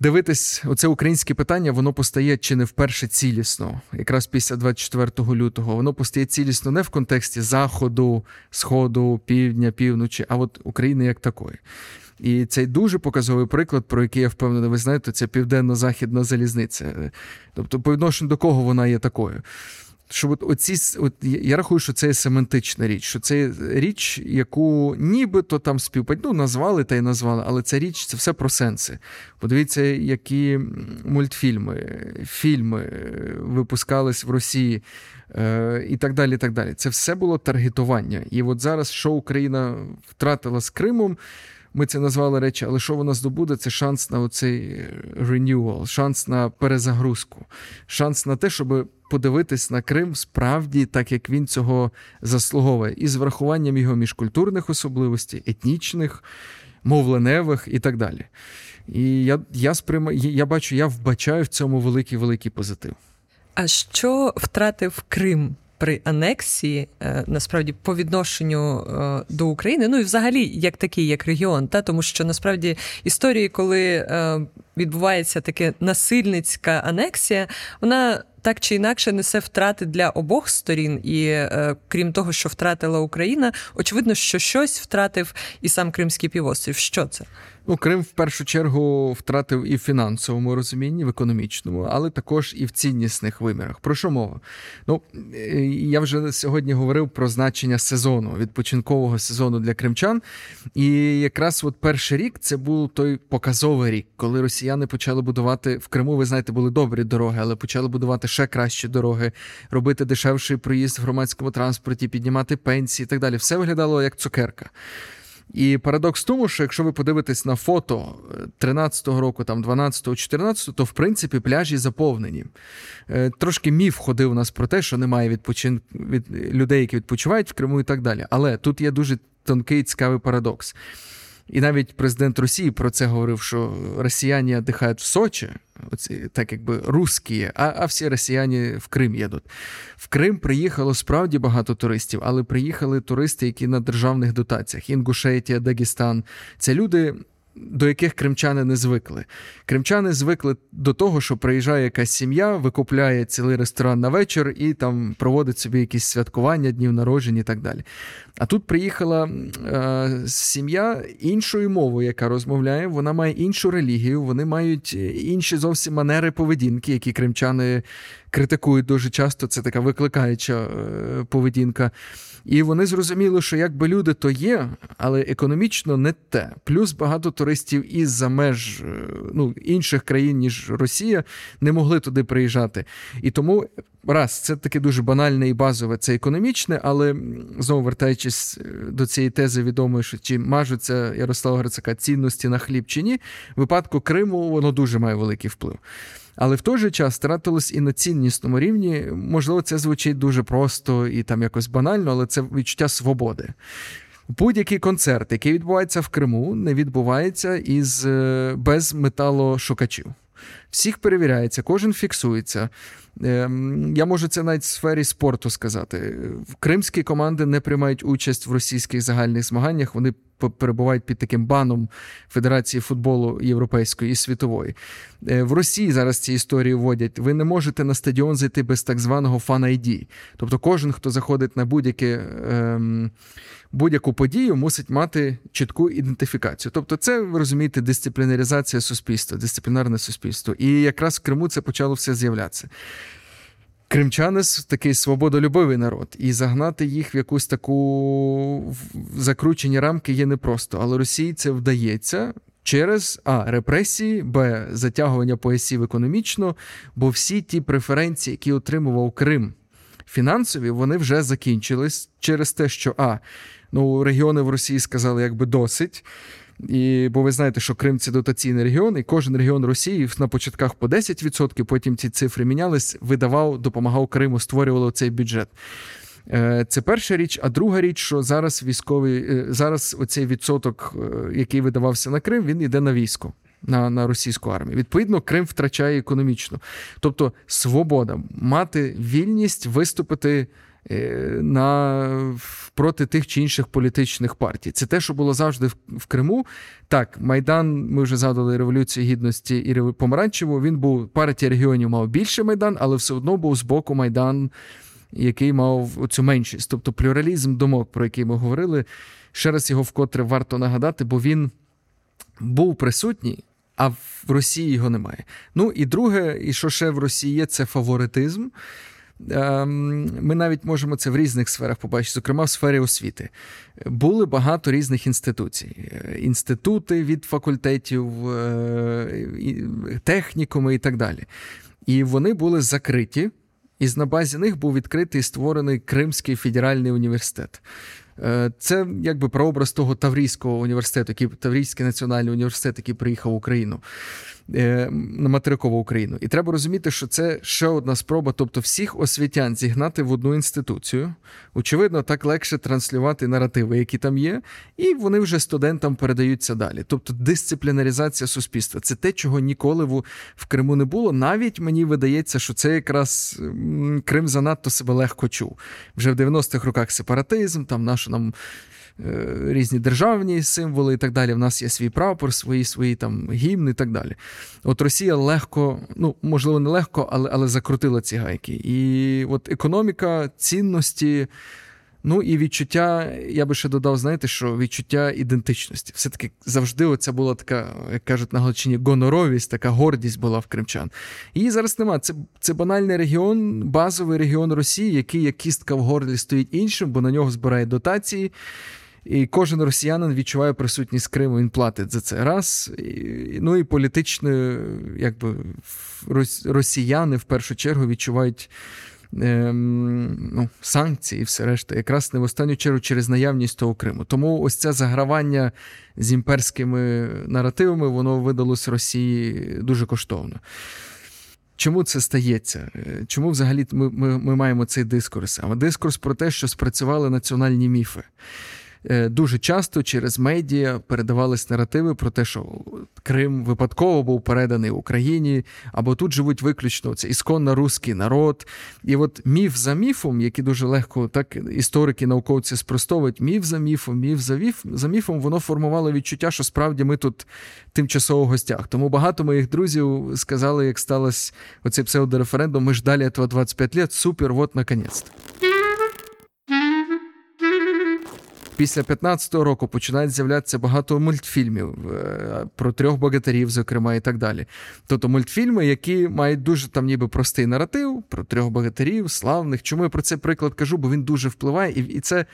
дивитись, оце українське питання, воно постає чи не вперше цілісно, якраз після 24 лютого. Воно постає цілісно не в контексті Заходу, Сходу, Півдня, Півночі, а от України як такої. І цей дуже показовий приклад, про який я впевнений, ви знаєте, це Південно-Західна залізниця. Тобто, по відношенню до кого вона є такою? Що от я рахую, що це є семантична річ, що це річ, яку нібито там назвали та й назвали, але ця річ – це все про сенси. Подивіться, які фільми випускались в Росії і так далі, і так далі. Це все було таргетування. І от зараз, що Україна втратила з Кримом, ми це назвали речі, але що вона здобуде, це шанс на оцей renewal, шанс на перезагрузку, шанс на те, щоб подивитись на Крим справді так, як він цього заслуговує. І з врахуванням його міжкультурних особливостей, етнічних, мовленевих і так далі. І я вбачаю в цьому великий-великий позитив. А що втратив Крим при анексії, насправді, по відношенню до України, ну і взагалі, як такий, як регіон, та? Тому що, насправді, історії, коли відбувається така насильницька анексія, вона так чи інакше несе втрати для обох сторін. І крім того, що втратила Україна, очевидно, що щось втратив і сам Кримський півострів. Що це? Ну, Крим в першу чергу втратив і в фінансовому розумінні, в економічному, але також і в ціннісних вимірах. Про що мова? Ну, я вже сьогодні говорив про значення сезону, відпочинкового сезону для кримчан. І якраз от перший рік це був той показовий рік, коли росіяни почали будувати в Криму, ви знаєте, були добрі дороги, але почали будувати ще кращі дороги, робити дешевший проїзд в громадському транспорті, піднімати пенсії і так далі. Все виглядало як цукерка. І парадокс в тому, що якщо ви подивитесь на фото 13-го року, там 12-го, 14-го, то в принципі пляжі заповнені. Трошки міф ходив у нас про те, що немає людей, які відпочивають в Криму і так далі. Але тут є дуже тонкий, цікавий парадокс. І навіть президент Росії про це говорив, що росіяни відпочивають в Сочі, оці, так якби русські, а всі росіяни в Крим їдуть. В Крим приїхало справді багато туристів, але приїхали туристи, які на державних дотаціях. Інгушетія, Дагестан. Це люди, до яких кримчани не звикли. Кримчани звикли до того, що приїжджає якась сім'я, викупляє цілий ресторан на вечір і там проводить собі якісь святкування, днів народжень і так далі. А тут приїхала сім'я іншою мовою, яка розмовляє, вона має іншу релігію, вони мають інші зовсім манери поведінки, які кримчани критикують дуже часто, це така викликаюча поведінка. І вони зрозуміли, що якби люди то є, але економічно не те. Плюс багато туристів із-за меж інших країн, ніж Росія, не могли туди приїжджати. І тому, це таке дуже банальне і базове, це економічне, але, знову вертаючись до цієї тези відомої, що чи мажуться, Ярослава Грицяка, цінності на хліб чи ні, в випадку Криму воно дуже має великий вплив. Але в той же час втратилось і на ціннісному рівні, можливо, це звучить дуже просто і там якось банально, але це відчуття свободи. Будь-який концерт, який відбувається в Криму, не відбувається без металошукачів. Всіх перевіряється, кожен фіксується. Я можу це навіть в сфері спорту сказати. Кримські команди не приймають участь в російських загальних змаганнях, вони перебувають під таким баном Федерації футболу європейської і світової. В Росії зараз ці історії вводять. Ви не можете на стадіон зайти без так званого фан-айді. Тобто кожен, хто заходить на будь-яку подію, мусить мати чітку ідентифікацію. Тобто це, ви розумієте, дисциплінаризація суспільства, дисциплінарне суспільство. І якраз в Криму це почало все з'являтися. кримчани такий свободолюбивий народ, і загнати їх в якусь таку закручені рамки є непросто. Але Росії це вдається через репресії, б, затягування поясів економічно, бо всі ті преференції, які отримував Крим фінансові, вони вже закінчились через те, що регіони в Росії сказали якби досить. І, бо ви знаєте, що Крим – це дотаційний регіон, і кожен регіон Росії на початках по 10%, потім ці цифри мінялись, видавав, допомагав Криму, створював цей бюджет. Це перша річ. А друга річ, що зараз зараз оцей відсоток, який видавався на Крим, він йде на військо, на російську армію. Відповідно, Крим втрачає економічно. Тобто свобода, мати вільність виступити проти тих чи інших політичних партій. Це те, що було завжди в Криму. Так, Майдан, ми вже згадували Революцію Гідності і Помаранчеву, він був, партія регіонів мав більше Майдан, але все одно був з боку Майдан, який мав цю меншість. Тобто плюралізм думок, про який ми говорили, ще раз його вкотре варто нагадати, бо він був присутній, а в Росії його немає. Ну і друге, і що ще в Росії є, це фаворитизм. Ми навіть можемо це в різних сферах побачити, зокрема в сфері освіти. Були багато різних інституцій. Інститути від факультетів, технікуми і так далі. І вони були закриті, і на базі них був відкритий і створений Кримський федеральний університет. Це якби прообраз того Таврійського університету, Таврійський національний університет, який приїхав в Україну, на материкову Україну. І треба розуміти, що це ще одна спроба, тобто всіх освітян зігнати в одну інституцію. Очевидно, так легше транслювати наративи, які там є, і вони вже студентам передаються далі. Тобто дисциплінаризація суспільства. Це те, чого ніколи в Криму не було. Навіть мені видається, що це якраз Крим занадто себе легко чув. Вже в 90-х роках сепаратизм, там наш різні державні символи і так далі. В нас є свій прапор, свої там гімни і так далі. От Росія легко, можливо, не легко, але закрутила ці гайки. І от економіка, цінності, і відчуття, я би ще додав, знаєте, що відчуття ідентичності. Все-таки завжди оця була така, як кажуть на Галичині, гоноровість, така гордість була в кримчан. Її зараз нема. Це банальний регіон, базовий регіон Росії, який як кістка в горлі стоїть іншим, бо на нього збирають дотації. І кожен росіянин відчуває присутність Криму, він платить за це раз. І політично, якби, росіяни в першу чергу відчувають санкції і все решта, якраз не в останню чергу через наявність того Криму. Тому ось це загравання з імперськими наративами, воно видалось Росії дуже коштовно. Чому це стається? Чому взагалі ми маємо цей дискурс? А дискурс про те, що спрацювали національні міфи. Дуже часто через медіа передавались наративи про те, що Крим випадково був переданий Україні, або тут живуть виключно це ісконно русський народ. І от міф за міфом, який дуже легко так історики, науковці спростовують, міф за міфом, воно формувало відчуття, що справді ми тут тимчасово в гостях. Тому багато моїх друзів сказали, як сталося оцей псевдореферендум, ми ждали этого 25 лет, супер, вот наконец-то. Після 15-го року починають з'являтися багато мультфільмів про трьох богатирів, зокрема, і так далі. Тобто мультфільми, які мають дуже там ніби простий наратив про трьох богатирів, славних. Чому я про цей приклад кажу? Бо він дуже впливає, і це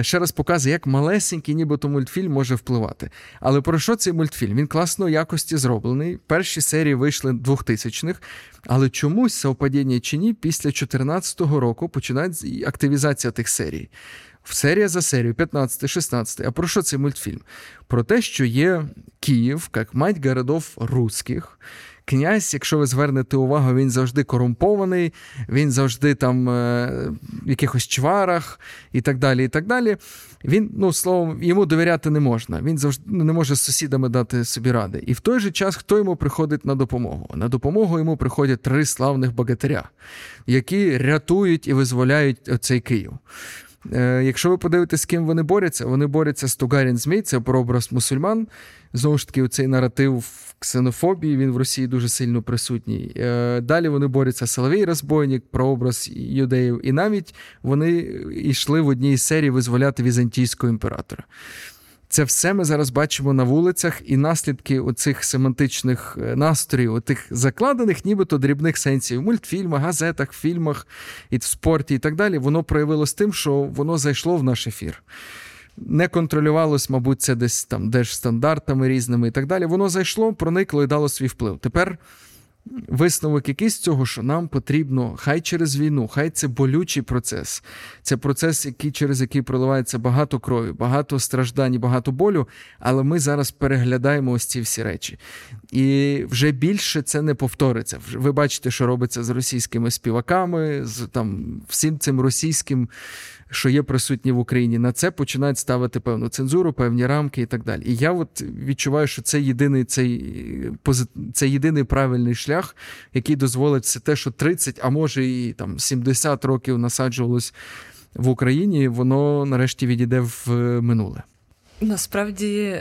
ще раз показує, як малесенький нібито мультфільм може впливати. Але про що цей мультфільм? Він класно якості зроблений. Перші серії вийшли 2000-х, але чомусь, совпадіння чи ні, після 14-го року починається активізація тих серій. Серія за серію, 15-й, 16-й. А про що цей мультфільм? Про те, що є Київ, як мать городов русських. Князь, якщо ви звернете увагу, він завжди корумпований, він завжди там в якихось чварах і так далі, і так далі. Він, словом, йому довіряти не можна. Він завжди не може з сусідами дати собі ради. І в той же час хто йому приходить на допомогу? На допомогу йому приходять три славних богатиря, які рятують і визволяють цей Київ. Якщо ви подивитесь, з ким вони борються з Тугарін-Змій, це прообраз мусульман. Знову ж таки, цей наратив ксенофобії, він в Росії дуже сильно присутній. Далі вони борються з Соловей-Розбойник, прообраз юдеїв. І навіть вони йшли в одній серії визволяти візантійського імператора. Це все ми зараз бачимо на вулицях, і наслідки оцих семантичних настроїв, отих закладених нібито дрібних сенсів в мультфільмах, газетах, фільмах, і в спорті і так далі, воно проявилось тим, що воно зайшло в наш ефір. Не контролювалось, мабуть, це десь там держстандартами різними і так далі. Воно зайшло, проникло і дало свій вплив. Тепер висновок якийсь цього, що нам потрібно, хай через війну, хай це болючий процес, це процес, через який проливається багато крові, багато страждань і багато болю, але ми зараз переглядаємо ось ці всі речі. І вже більше це не повториться. Ви бачите, що робиться з російськими співаками, з там, всім цим російським, що є присутні в Україні. На це починають ставити певну цензуру, певні рамки і так далі. І я от відчуваю, що це єдиний, правильний шлях, який дозволить все те, що 30, а може і там 70 років насаджувалось в Україні, воно нарешті відійде в минуле. Насправді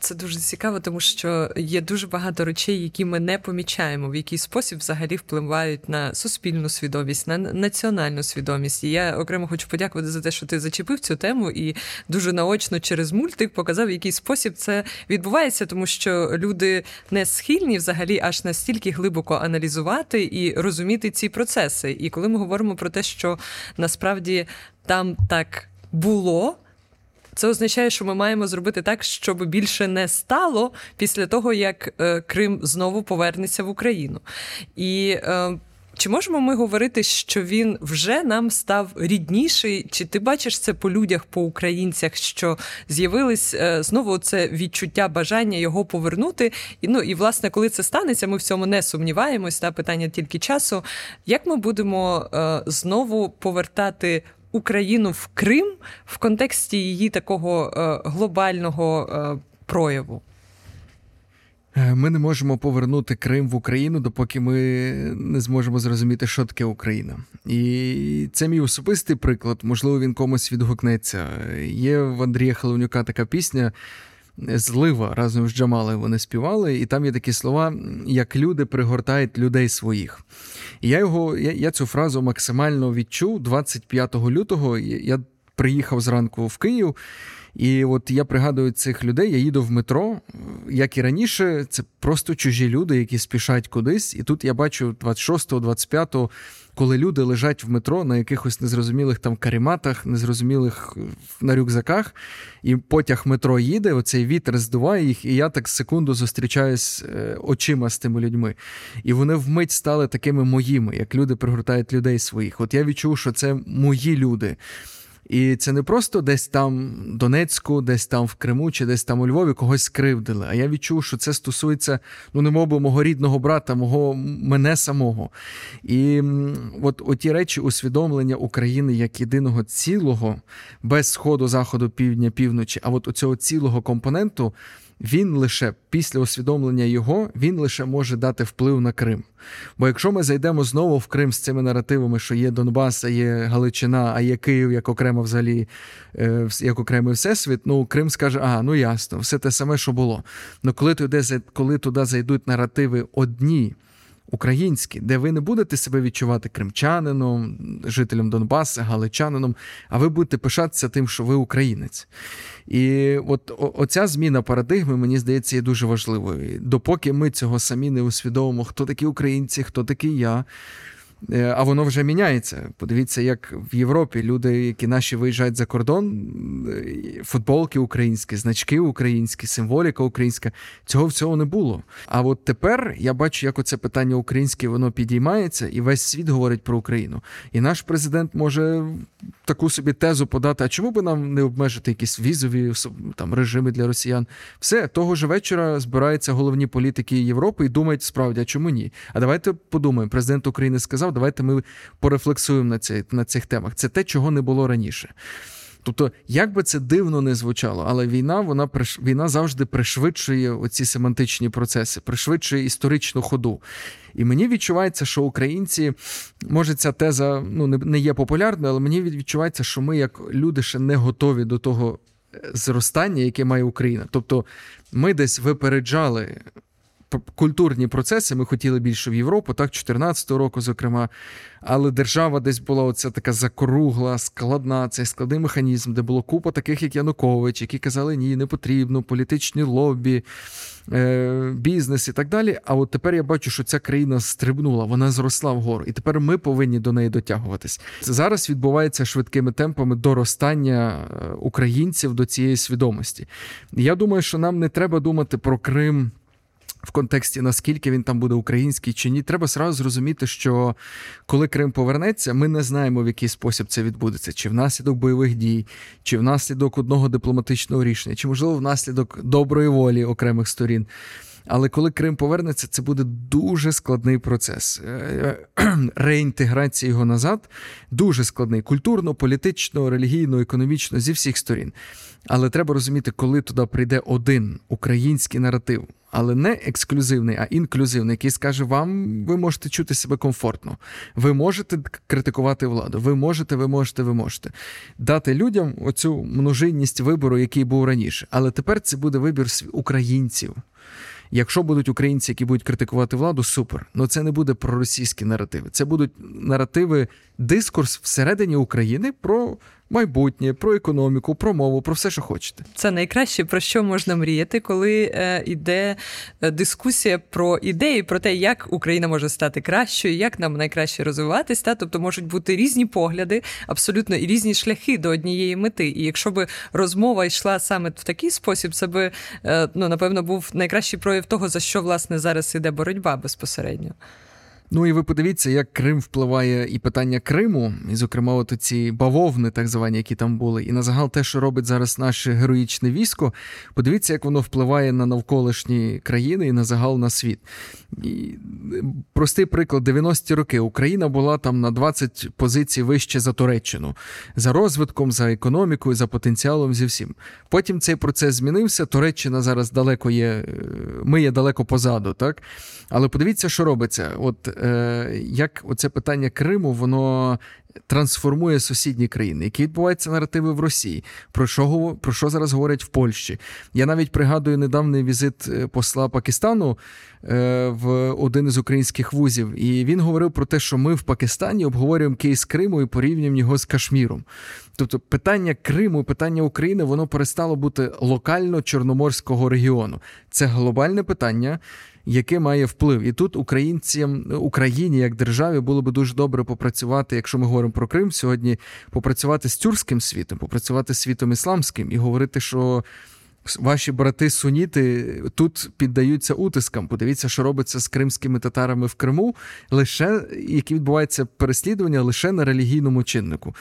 це дуже цікаво, тому що є дуже багато речей, які ми не помічаємо, в який спосіб взагалі впливають на суспільну свідомість, на національну свідомість. І я окремо хочу подякувати за те, що ти зачепив цю тему і дуже наочно через мультик показав, в який спосіб це відбувається, тому що люди не схильні взагалі аж настільки глибоко аналізувати і розуміти ці процеси. І коли ми говоримо про те, що насправді там так було, це означає, що ми маємо зробити так, щоб більше не стало після того, як Крим знову повернеться в Україну. І чи можемо ми говорити, що він вже нам став рідніший? Чи ти бачиш це по людях, по українцях, що з'явилось знову це відчуття, бажання його повернути? І, ну, і, власне, коли це станеться, ми в цьому не сумніваємось, та питання тільки часу. Як ми будемо знову повертати Україну в Крим в контексті її такого глобального прояву? Ми не можемо повернути Крим в Україну, допоки ми не зможемо зрозуміти, що таке Україна. І це мій особистий приклад, можливо, він комусь відгукнеться. Є в Андрія Холовнюка така пісня «Злива», разом з Джамалою вони співали, і там є такі слова, як люди пригортають людей своїх. І я цю фразу максимально відчув 25 лютого. Я приїхав зранку в Київ, і от я пригадую цих людей, я їду в метро, як і раніше, це просто чужі люди, які спішать кудись, і тут я бачу 26-го, 25-го, коли люди лежать в метро на якихось незрозумілих там карематах, незрозумілих на рюкзаках, і потяг метро їде, оцей вітер здуває їх, і я так секунду зустрічаюсь очима з тими людьми. І вони вмить стали такими моїми, як люди пригортають людей своїх. От я відчув, що це мої люди. І це не просто десь там в Донецьку, десь там в Криму чи десь там у Львові когось скривдили. А я відчув, що це стосується, ну, немовби мого рідного брата, мене самого. І от ті речі усвідомлення України як єдиного цілого, без сходу, заходу, півдня, півночі, а от оцього цілого компоненту, він лише після усвідомлення його, він лише може дати вплив на Крим. Бо якщо ми зайдемо знову в Крим з цими наративами, що є Донбас, а є Галичина, а є Київ як окремо взагалі, як окремий всесвіт, ну Крим скаже, ну ясно, все те саме, що було. Но коли туди зайдуть наративи одні, українські, де ви не будете себе відчувати кримчанином, жителем Донбасу, галичанином, а ви будете пишатися тим, що ви українець. І от оця зміна парадигми, мені здається, є дуже важливою. Допоки ми цього самі не усвідомимо, хто такі українці, хто такий я, а воно вже міняється. Подивіться, як в Європі люди, які наші виїжджають за кордон, футболки українські, значки українські, символіка українська, цього всього не було. А от тепер я бачу, як оце питання українське, воно підіймається, і весь світ говорить про Україну. І наш президент може таку собі тезу подати, а чому би нам не обмежити якісь візові там, режими для росіян? Все, того ж вечора збираються головні політики Європи і думають, справді, а чому ні? А давайте подумаємо, президент України сказав, давайте ми порефлексуємо на цих темах. Це те, чого не було раніше. Тобто, як би це дивно не звучало, але війна завжди пришвидшує оці семантичні процеси, пришвидшує історичну ходу. І мені відчувається, що українці, може ця теза не є популярною, але мені відчувається, що ми як люди ще не готові до того зростання, яке має Україна. Тобто, ми десь випереджали культурні процеси, ми хотіли більше в Європу, так, 14-го року, зокрема, але держава десь була оця така закругла, складна, цей складний механізм, де було купа таких, як Янукович, які казали, ні, не потрібно, політичні лобі, бізнес і так далі. А от тепер я бачу, що ця країна стрибнула, вона зросла вгору, і тепер ми повинні до неї дотягуватись. Зараз відбувається швидкими темпами доростання українців до цієї свідомості. Я думаю, що нам не треба думати про Крим в контексті, наскільки він там буде український чи ні. Треба одразу зрозуміти, що коли Крим повернеться, ми не знаємо, в який спосіб це відбудеться. Чи внаслідок бойових дій, чи внаслідок одного дипломатичного рішення, чи, можливо, внаслідок доброї волі окремих сторін. Але коли Крим повернеться, це буде дуже складний процес. Реінтеграція його назад дуже складний. Культурно, політично, релігійно, економічно, зі всіх сторін. Але треба розуміти, коли туди прийде один український наратив, але не ексклюзивний, а інклюзивний, який скаже вам, ви можете чути себе комфортно, ви можете критикувати владу, ви можете. Дати людям оцю множинність вибору, який був раніше. Але тепер це буде вибір українців. Якщо будуть українці, які будуть критикувати владу, супер. Но це не буде проросійські наративи. Це будуть наративи, дискурс всередині України про майбутнє, про економіку, про мову, про все, що хочете. Це найкраще, про що можна мріяти, коли йде дискусія про ідеї, про те, як Україна може стати кращою, як нам найкраще розвиватись. Та? Тобто можуть бути різні погляди, абсолютно і різні шляхи до однієї мети. І якщо б розмова йшла саме в такий спосіб, це б, напевно, був найкращий прояв того, за що, власне, зараз іде боротьба безпосередньо. Ну і ви подивіться, як Крим впливає і питання Криму, і, зокрема, от ці бавовни, так звані, які там були, і на загал те, що робить зараз наше героїчне військо, подивіться, як воно впливає на навколишні країни і на загал на світ. І простий приклад, 90-ті роки Україна була там на 20 позицій вище за Туреччину. За розвитком, за економікою, за потенціалом, зі всім. Потім цей процес змінився, Туреччина зараз далеко є, ми є далеко позаду, так? Але подивіться, що робиться. От як оце питання Криму, воно трансформує сусідні країни, які відбуваються наративи в Росії, про що зараз говорять в Польщі. Я навіть пригадую недавній візит посла Пакистану в один із українських вузів, і він говорив про те, що ми в Пакистані обговорюємо кейс Криму і порівнюємо його з Кашміром. Тобто питання Криму, питання України, воно перестало бути локально Чорноморського регіону. Це глобальне питання, яке має вплив. І тут Україні як державі було би дуже добре попрацювати, якщо ми говоримо про Крим сьогодні, попрацювати з тюркським світом, попрацювати з світом ісламським і говорити, що ваші брати-суніти тут піддаються утискам. Подивіться, що робиться з кримськими татарами в Криму, які відбуваються переслідування лише на релігійному чиннику,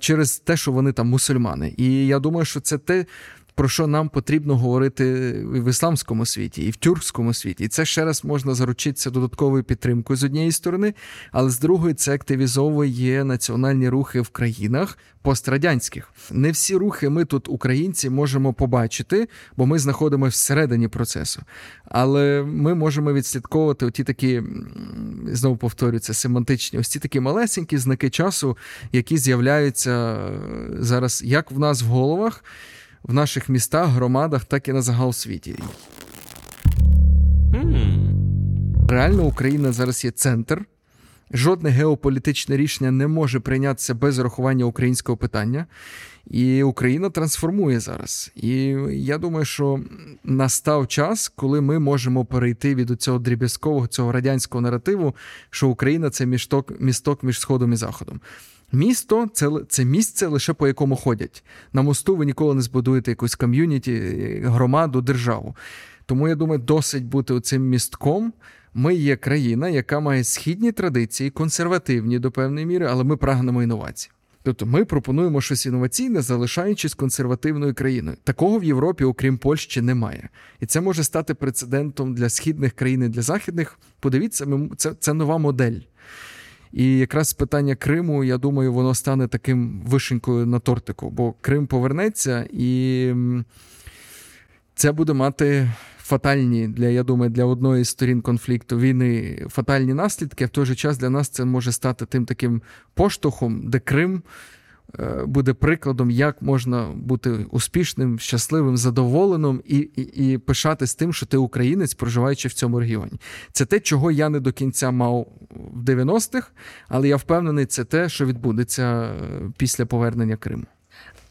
через те, що вони там мусульмани. І я думаю, що це те, про що нам потрібно говорити в ісламському світі, і в тюркському світі. І це ще раз можна заручитися додатковою підтримкою з однієї сторони, але з другої це активізовує національні рухи в країнах пострадянських. Не всі рухи ми тут, українці, можемо побачити, бо ми знаходимося всередині процесу. Але ми можемо відслідковувати оті такі, знову повторюю, це семантичні, ось ці такі малесенькі знаки часу, які з'являються зараз як в нас в головах, в наших містах, громадах, так і на загал світі. Реально Україна зараз є центр. Жодне геополітичне рішення не може прийнятися без урахування українського питання. І Україна трансформує зараз. І я думаю, що настав час, коли ми можемо перейти від цього дріб'язкового, цього радянського наративу, що Україна – це місток між Сходом і Заходом. Місто – це місце, лише по якому ходять. На мосту ви ніколи не збудуєте якусь ком'юніті, громаду, державу. Тому, я думаю, досить бути оцим містком. Ми є країна, яка має східні традиції, консервативні до певної міри, але ми прагнемо інновацій. Тобто ми пропонуємо щось інноваційне, залишаючись консервативною країною. Такого в Європі, окрім Польщі, немає. І це може стати прецедентом для східних країн і для західних. Подивіться, це нова модель. І якраз питання Криму, я думаю, воно стане таким вишенькою на тортику, бо Крим повернеться, і це буде мати фатальні, для одної з сторін конфлікту війни, фатальні наслідки, а в той же час для нас це може стати тим таким поштовхом, де Крим буде прикладом, як можна бути успішним, щасливим, задоволеним і пишатись тим, що ти українець, проживаючи в цьому регіоні. Це те, чого я не до кінця мав в 90-х, але я впевнений, це те, що відбудеться після повернення Криму.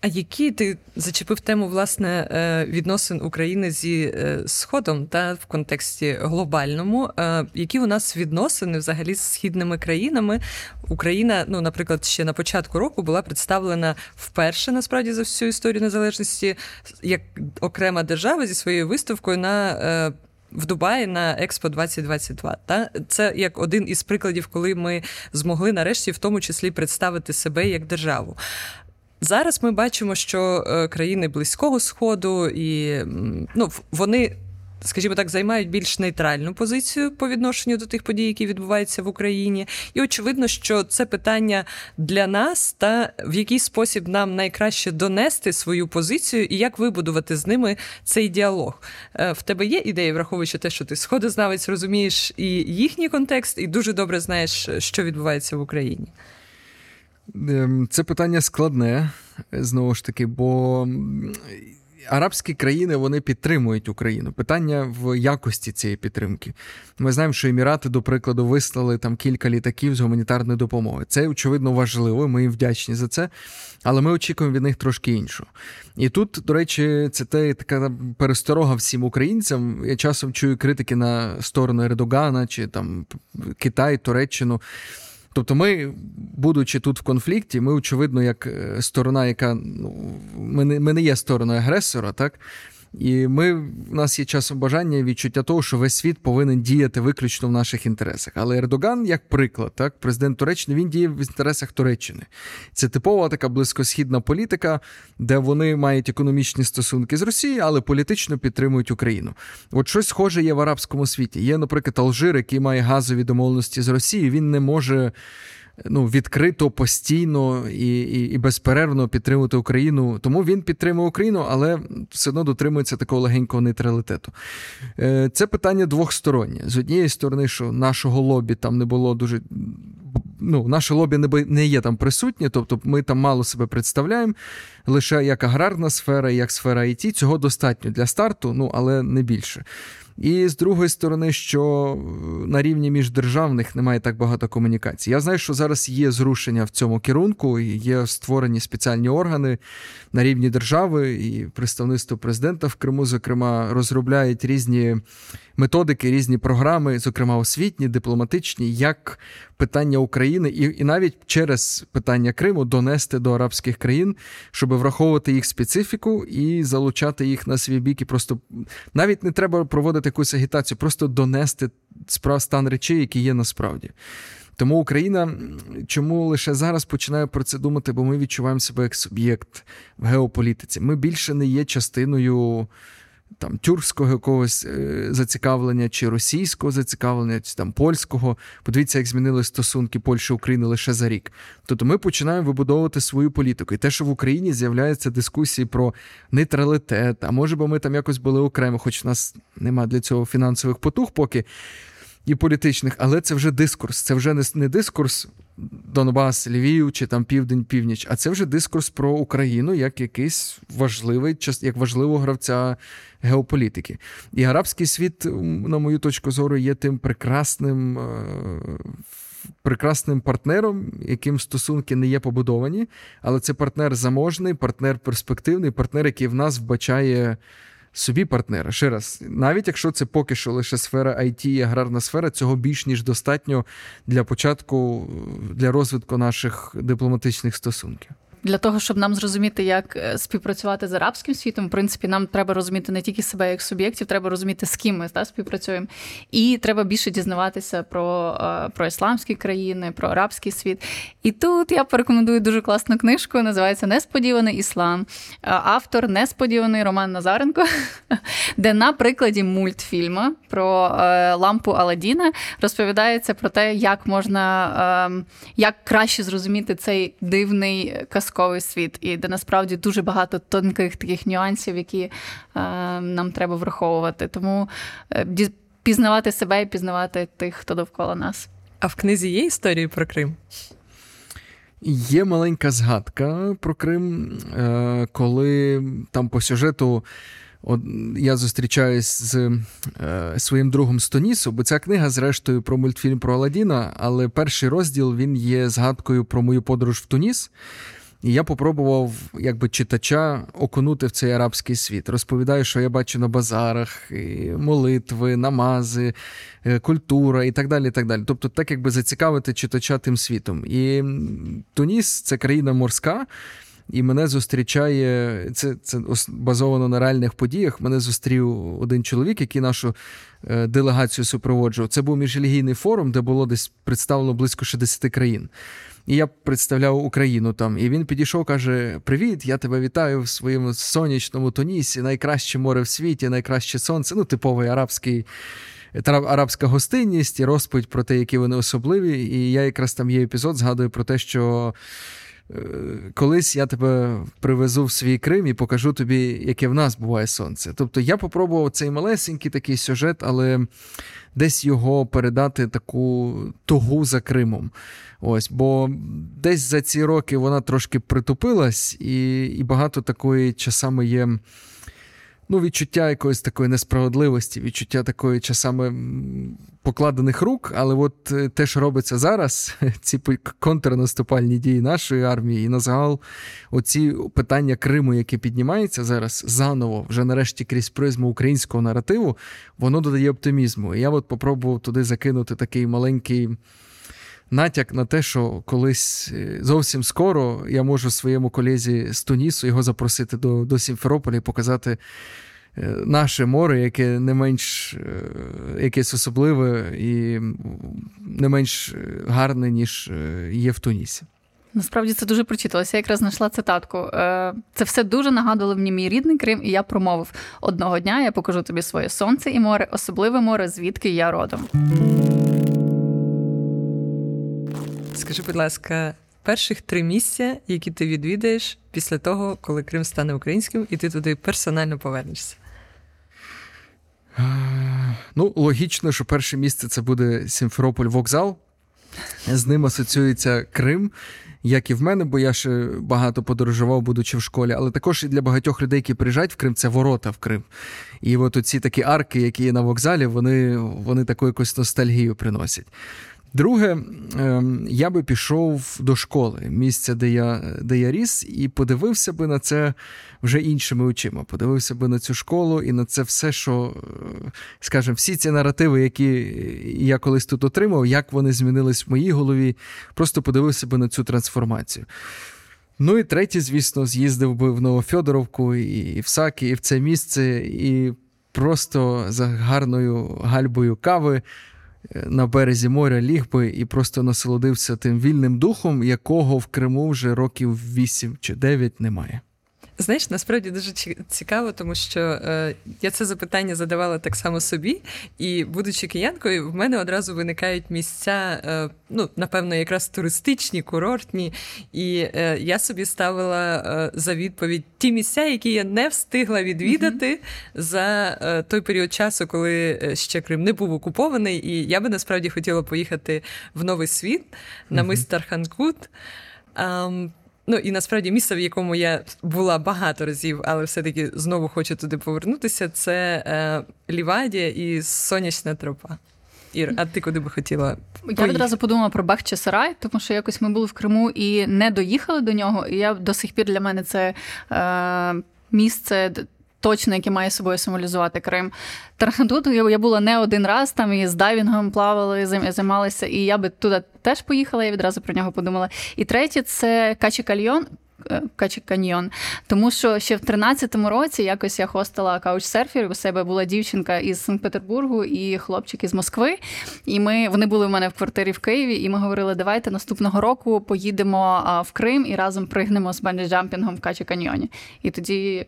А які ти зачепив тему, власне, відносин України зі Сходом та в контексті глобальному? Які у нас відносини взагалі з східними країнами? Україна, ну, наприклад, ще на початку року була представлена вперше, насправді, за всю історію незалежності, як окрема держава зі своєю виставкою на... в Дубаї на Експо 2022. Та? Це як один із прикладів, коли ми змогли нарешті в тому числі представити себе як державу. Зараз ми бачимо, що країни Близького Сходу і, ну, вони, скажімо так, займають більш нейтральну позицію по відношенню до тих подій, які відбуваються в Україні. І очевидно, що це питання для нас та в який спосіб нам найкраще донести свою позицію і як вибудувати з ними цей діалог. В тебе є ідеї, враховуючи те, що ти сходознавець, розумієш і їхній контекст, і дуже добре знаєш, що відбувається в Україні? Це питання складне, знову ж таки, бо арабські країни, вони підтримують Україну. Питання в якості цієї підтримки. Ми знаємо, що Емірати, до прикладу, вислали там кілька літаків з гуманітарної допомоги. Це, очевидно, важливо, ми їм вдячні за це, але ми очікуємо від них трошки іншого. І тут, до речі, це така пересторога всім українцям. Я часом чую критики на сторону Ердогана чи там Китай, Туреччину. Тобто ми, будучи тут в конфлікті, ми, очевидно, як сторона, яка... Ну, ми не є стороною агресора, так? І у нас є часом бажання і відчуття того, що весь світ повинен діяти виключно в наших інтересах. Але Ердоган, як приклад, так, президент Туреччини, він діє в інтересах Туреччини. Це типова така близькосхідна політика, де вони мають економічні стосунки з Росією, але політично підтримують Україну. От щось схоже є в арабському світі. Є, наприклад, Алжир, який має газові домовленості з Росією, він не може... ну, відкрито, постійно і безперервно підтримувати Україну. Тому він підтримує Україну, але все одно дотримується такого легенького нейтралітету. Це питання двостороннє. З однієї сторони, що нашого лобі там не було дуже... Ну, наше лобі не є там присутнє, тобто ми там мало себе представляємо, лише як аграрна сфера, як сфера ІТ. Цього достатньо для старту, ну, але не більше. І з другої сторони, що на рівні міждержавних немає так багато комунікацій. Я знаю, що зараз є зрушення в цьому керунку, є створені спеціальні органи на рівні держави, і представництво президента в Криму, зокрема, розробляють різні методики, різні програми, зокрема освітні, дипломатичні, як питання України і навіть через питання Криму донести до арабських країн, щоб враховувати їх специфіку і залучати їх на свій бік. І просто навіть не треба проводити якусь агітацію, просто донести стан речей, які є насправді. Тому Україна, чому лише зараз починає про це думати, бо ми відчуваємо себе як суб'єкт в геополітиці. Ми більше не є частиною там тюркського якогось зацікавлення, чи російського зацікавлення, чи там польського. Подивіться, як змінили стосунки Польщі і України лише за рік. Тобто ми починаємо вибудовувати свою політику. І те, що в Україні з'являються дискусії про нейтралітет, а може би ми там якось були окремо, хоч у нас нема для цього фінансових потуг поки, і політичних, але це вже дискурс. Це вже не дискурс Донбас, Львів чи там Південь-Північ, а це вже дискурс про Україну як якийсь важливий, як важливого гравця геополітики. І арабський світ, на мою точку зору, є тим прекрасним партнером, яким стосунки не є побудовані, але це партнер заможний, партнер перспективний, партнер, який в нас вбачає собі партнера. Ще раз, навіть якщо це поки що лише сфера IT і аграрна сфера, цього більш ніж достатньо для початку, для розвитку наших дипломатичних стосунків. Для того, щоб нам зрозуміти, як співпрацювати з арабським світом, в принципі, нам треба розуміти не тільки себе як суб'єктів, треба розуміти, з ким ми співпрацюємо. І треба більше дізнаватися про ісламські країни, про арабський світ. І тут я порекомендую дуже класну книжку, називається «Несподіваний іслам». Автор несподіваний Роман Назаренко, де на прикладі мультфільму про лампу Аладдіна розповідається про те, як можна, як краще зрозуміти цей дивний казковий світ, і де насправді дуже багато тонких таких нюансів, які нам треба враховувати. Тому пізнавати себе і пізнавати тих, хто довкола нас. А в книзі є історії про Крим? Є маленька згадка про Крим, коли там по сюжету я зустрічаюсь з своїм другом з Тунісу, бо ця книга, зрештою, про мультфільм про Аладдіна, але перший розділ, він є згадкою про мою подорож в Туніс. І я попробував, якби, читача окунути в цей арабський світ. Розповідаю, що я бачу на базарах, і молитви, намази, культура і так далі, і так далі. Тобто так, якби, зацікавити читача тим світом. І Туніс – це країна морська, і мене зустрічає, це базовано на реальних подіях, мене зустрів один чоловік, який нашу делегацію супроводжував. Це був міжрелігійний форум, де було десь представлено близько 60 країн. І я представляв Україну там. І він підійшов, каже: "Привіт, я тебе вітаю в своєму сонячному Тунісі, найкраще море в світі, найкраще сонце". Ну, типовий арабська гостинність і розповідь про те, які вони особливі. І я якраз там є епізод, згадую про те, що колись я тебе привезу в свій Крим і покажу тобі, яке в нас буває сонце. Тобто я попробував цей малесенький такий сюжет, але десь його передати таку тугу за Кримом. Ось, бо десь за ці роки вона трошки притупилась, і багато такої часами є, ну, відчуття якоїсь такої несправедливості, відчуття такої часами покладених рук, але от те, що робиться зараз, ці контрнаступальні дії нашої армії і на загал оці питання Криму, які піднімаються зараз заново, вже нарешті крізь призму українського наративу, воно додає оптимізму. І я от попробував туди закинути такий маленький натяк на те, що колись зовсім скоро я можу своєму колезі з Тунісу його запросити до Сімферополя і показати наше море, яке не менш якесь особливе і не менш гарне, ніж є в Тунісі. Насправді це дуже прочиталося. Я якраз знайшла цитатку. Це все дуже нагадувало мені мій рідний Крим, і я промовив: "Одного дня я покажу тобі своє сонце і море, особливе море, звідки я родом". Скажи, будь ласка, перших 3 місця, які ти відвідаєш після того, коли Крим стане українським, і ти туди персонально повернешся? Ну, логічно, що перше місце – це буде Сімферополь вокзал. З ним асоціюється Крим, як і в мене, бо я ще багато подорожував, будучи в школі. Але також і для багатьох людей, які приїжджають в Крим, це ворота в Крим. І от оці такі арки, які є на вокзалі, вони таку якусь ностальгію приносять. Друге, я би пішов до школи, місця, де я ріс, і подивився би на це вже іншими очима. Подивився би на цю школу і на це все, що, скажімо, всі ці наративи, які я колись тут отримав, як вони змінились в моїй голові, просто подивився би на цю трансформацію. Ну і третє, звісно, з'їздив би в Новофьодоровку, і в Саки, і в це місце, і просто за гарною гальбою кави на березі моря ліг би і просто насолодився тим вільним духом, якого в Криму вже років 8 чи 9 немає. Знаєш, насправді дуже цікаво, тому що я це запитання задавала так само собі, і, будучи киянкою, в мене одразу виникають місця, напевно, якраз туристичні, курортні, і я собі ставила за відповідь ті місця, які я не встигла відвідати за той період часу, коли ще Крим не був окупований, і я би насправді хотіла поїхати в Новий Світ, на мис Тарханкут. І насправді місце, в якому я була багато разів, але все-таки знову хочу туди повернутися, це Лівадія і Сонячна тропа. Ір, а ти куди би хотіла поїхати? Я одразу подумала про Бахчисарай, тому що якось ми були в Криму і не доїхали до нього, і я до сих пір, для мене це місце точно, яке має собою символізувати Крим. Тарханкут, я була не один раз, там і з дайвінгом плавали, займалися, і я би туди теж поїхала, я відразу про нього подумала. І третє – це Качі Каньйон. Тому що ще в 13-му році якось я хостила каучсерфер, у себе була дівчинка із Санкт-Петербургу і хлопчик із Москви. І вони були в мене в квартирі в Києві, і ми говорили: давайте наступного року поїдемо в Крим і разом пригнемо з банджі-джампінгом в Качі Каньйоні. І тоді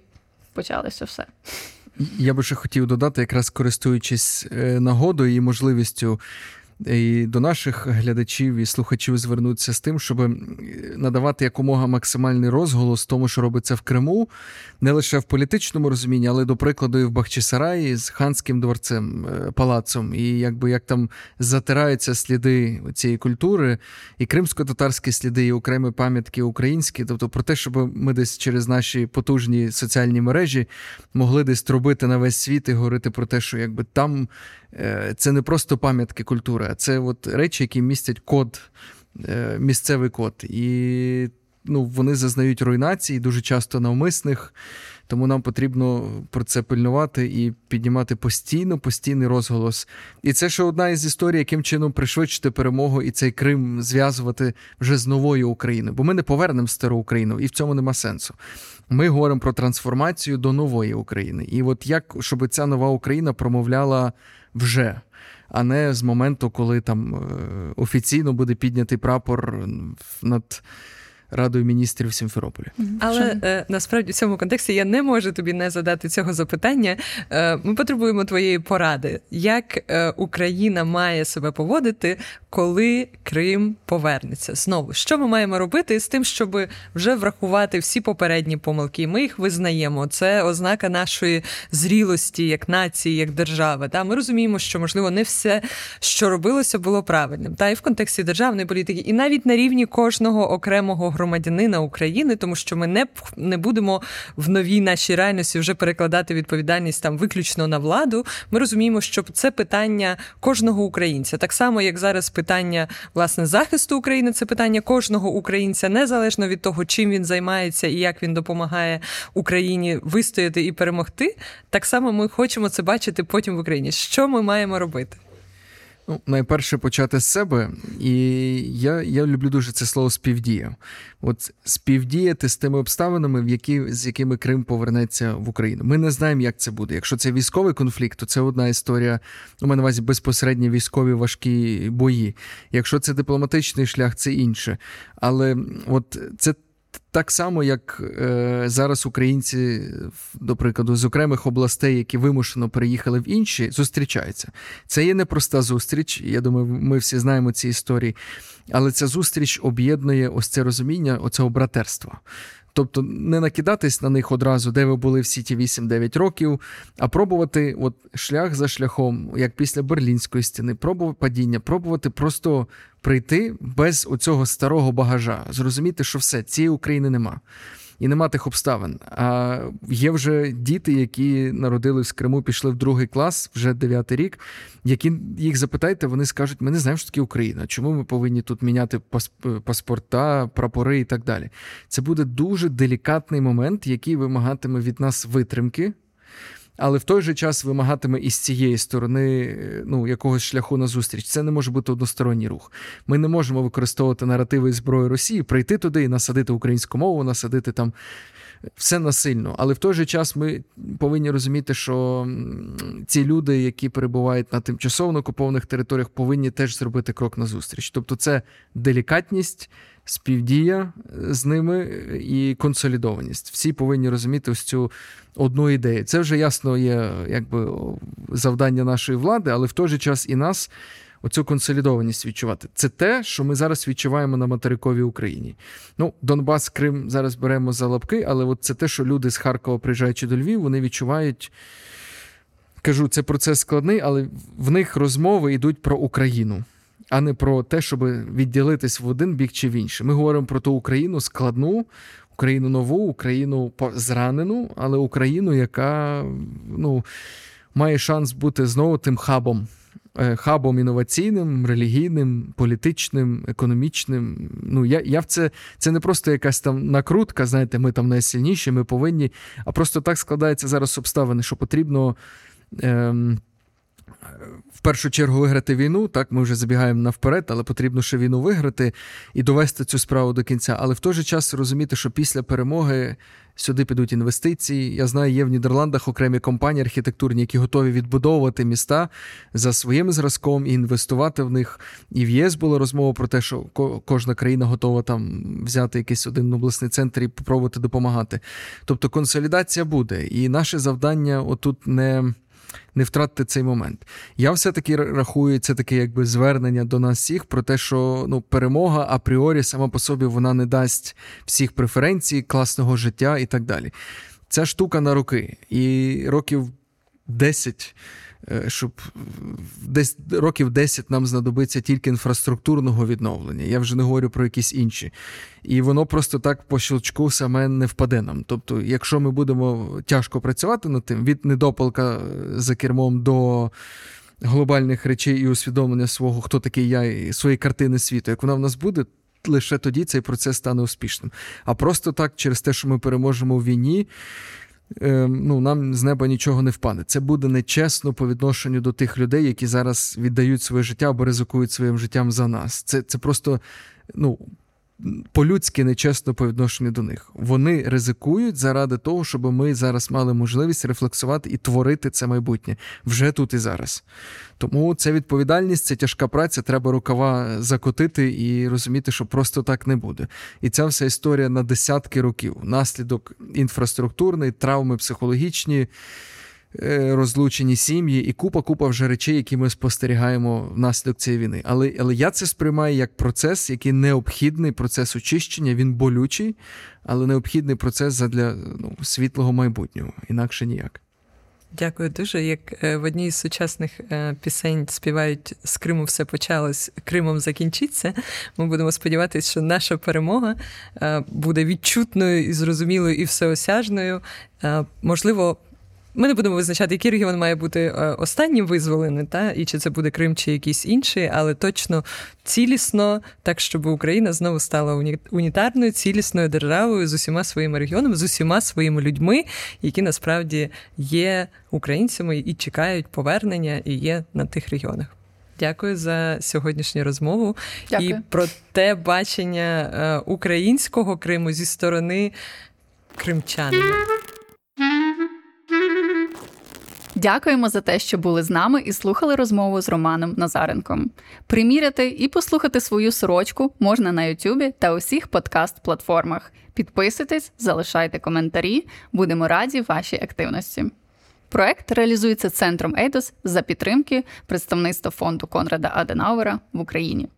почалося все. Я би ще хотів додати, якраз користуючись нагодою і можливістю, і до наших глядачів і слухачів звернутися з тим, щоб надавати якомога максимальний розголос тому, що робиться в Криму, не лише в політичному розумінні, але, до прикладу, і в Бахчисараї з ханським дворцем, палацом, і якби як там затираються сліди цієї культури, і кримсько-татарські сліди, і окремі пам'ятки українські, тобто про те, щоб ми десь через наші потужні соціальні мережі могли десь трубити на весь світ і говорити про те, що якби там це не просто пам'ятки культури, а це от речі, які містять код, місцевий код. І вони зазнають руйнації, дуже часто навмисних, тому нам потрібно про це пильнувати і піднімати постійний розголос. І це ще одна із історій, яким чином пришвидшити перемогу і цей Крим зв'язувати вже з новою Україною. Бо ми не повернемо стару Україну, і в цьому нема сенсу. Ми говоримо про трансформацію до нової України. І от як, щоб ця нова Україна промовляла вже, а не з моменту, коли там офіційно буде піднятий прапор над Радою міністрів Сімферополя. Але насправді в цьому контексті я не можу тобі не задати цього запитання. Ми потребуємо твоєї поради. Як Україна має себе поводити, коли Крим повернеться? Знову, що ми маємо робити з тим, щоб вже врахувати всі попередні помилки? Ми їх визнаємо. Це ознака нашої зрілості як нації, як держави. Ми розуміємо, що, можливо, не все, що робилося, було правильним. І в контексті державної політики, і навіть на рівні кожного окремого громадянина України, тому що ми не будемо в новій нашій реальності вже перекладати відповідальність там виключно на владу. Ми розуміємо, що це питання кожного українця. Так само, як зараз питання, власне, захисту України, це питання кожного українця, незалежно від того, чим він займається і як він допомагає Україні вистояти і перемогти. Так само ми хочемо це бачити потім в Україні. Що ми маємо робити? Найперше почати з себе, і я люблю дуже це слово «співдія». От співдіяти з тими обставинами, з якими Крим повернеться в Україну. Ми не знаємо, як це буде. Якщо це військовий конфлікт, то це одна історія, у мене на увазі безпосередньо військові важкі бої. Якщо це дипломатичний шлях, це інше. Але от це так само, як зараз українці, до прикладу, з окремих областей, які вимушено переїхали в інші, зустрічаються. Це є непроста зустріч, я думаю, ми всі знаємо ці історії, але ця зустріч об'єднує ось це розуміння, оцього братерства. Тобто не накидатись на них одразу, де ви були всі ті 8-9 років, а пробувати от шлях за шляхом, як після Берлінської стіни, пробувати просто прийти без оцього старого багажа, зрозуміти, що все, цієї України нема. І нема тих обставин. А є вже діти, які народились в Криму, пішли в 2 клас, вже 9-й рік, які їх запитайте, вони скажуть, ми не знаємо, що таке Україна, чому ми повинні тут міняти паспорта, прапори і так далі. Це буде дуже делікатний момент, який вимагатиме від нас витримки, але в той же час вимагатиме і з цієї сторони якогось шляху назустріч. Це не може бути односторонній рух. Ми не можемо використовувати наративи і зброю Росії, прийти туди і насадити українську мову, насадити там все насильно. Але в той же час ми повинні розуміти, що ці люди, які перебувають на тимчасово окупованих територіях, повинні теж зробити крок назустріч. Тобто це делікатність, співдія з ними і консолідованість. Всі повинні розуміти ось цю одну ідею. Це вже ясно є завдання нашої влади, але в той же час і нас оцю консолідованість відчувати. Це те, що ми зараз відчуваємо на материковій Україні. Донбас, Крим зараз беремо за лапки, але от це те, що люди з Харкова, приїжджаючи до Львів, вони відчувають. Кажу, це процес складний, але в них розмови йдуть про Україну, а не про те, щоб відділитись в один бік чи в інший. Ми говоримо про ту Україну складну, Україну нову, Україну зранену, але Україну, яка має шанс бути знову тим хабом інноваційним, релігійним, політичним, економічним. Я в це не просто якась там накрутка, знаєте, ми там найсильніші, ми повинні, а просто так складаються зараз обставини, що потрібно в першу чергу виграти війну, так, ми вже забігаємо навперед, але потрібно ще війну виграти і довести цю справу до кінця. Але в той же час розуміти, що після перемоги сюди підуть інвестиції. Я знаю, є в Нідерландах окремі компанії архітектурні, які готові відбудовувати міста за своїм зразком і інвестувати в них. І в ЄС була розмова про те, що кожна країна готова там взяти якийсь один обласний центр і спробувати допомагати. Тобто консолідація буде. І наше завдання отут не не втратити цей момент. Я все-таки рахую, це таке якби звернення до нас всіх про те, що перемога апріорі сама по собі вона не дасть всіх преференцій, класного життя і так далі. Ця штука на роки. І років 10, щоб десь років 10 нам знадобиться тільки інфраструктурного відновлення. Я вже не говорю про якісь інші. І воно просто так по щелчку саме не впаде нам. Тобто, якщо ми будемо тяжко працювати над тим, від недопалка за кермом до глобальних речей і усвідомлення свого, хто такий я, і своєї картини світу, як вона в нас буде, лише тоді цей процес стане успішним. А просто так, через те, що ми переможемо в війні, нам з неба нічого не впаде. Це буде нечесно по відношенню до тих людей, які зараз віддають своє життя або ризикують своїм життям за нас. Це просто, по-людськи нечесно по відношенню до них. Вони ризикують заради того, щоб ми зараз мали можливість рефлексувати і творити це майбутнє. Вже тут і зараз. Тому це відповідальність, це тяжка праця, треба рукава закотити і розуміти, що просто так не буде. І ця вся історія на десятки років. Наслідок інфраструктурний, травми психологічні, розлучені сім'ї і купа вже речей, які ми спостерігаємо внаслідок цієї війни. Але я це сприймаю як процес, який необхідний, процес очищення, він болючий, але необхідний процес для світлого майбутнього, інакше ніяк. Дякую дуже. Як в одній з сучасних пісень співають «З Криму все почалось, Кримом закінчиться», ми будемо сподіватися, що наша перемога буде відчутною і зрозумілою і всеосяжною. Можливо, ми не будемо визначати, який регіон має бути останнім визволений, і чи це буде Крим, чи якийсь інший, але точно цілісно, так, щоб Україна знову стала унітарною, цілісною державою з усіма своїми регіонами, з усіма своїми людьми, які насправді є українцями і чекають повернення, і є на тих регіонах. Дякую за сьогоднішню розмову. Дякую. І про те бачення українського Криму зі сторони кримчанина. Дякуємо за те, що були з нами і слухали розмову з Романом Назаренком. Приміряти і послухати свою сорочку можна на YouTube та усіх подкаст-платформах. Підписуйтесь, залишайте коментарі. Будемо раді вашій активності. Проект реалізується Центром Ейдос за підтримки представництва фонду Конрада Аденауера в Україні.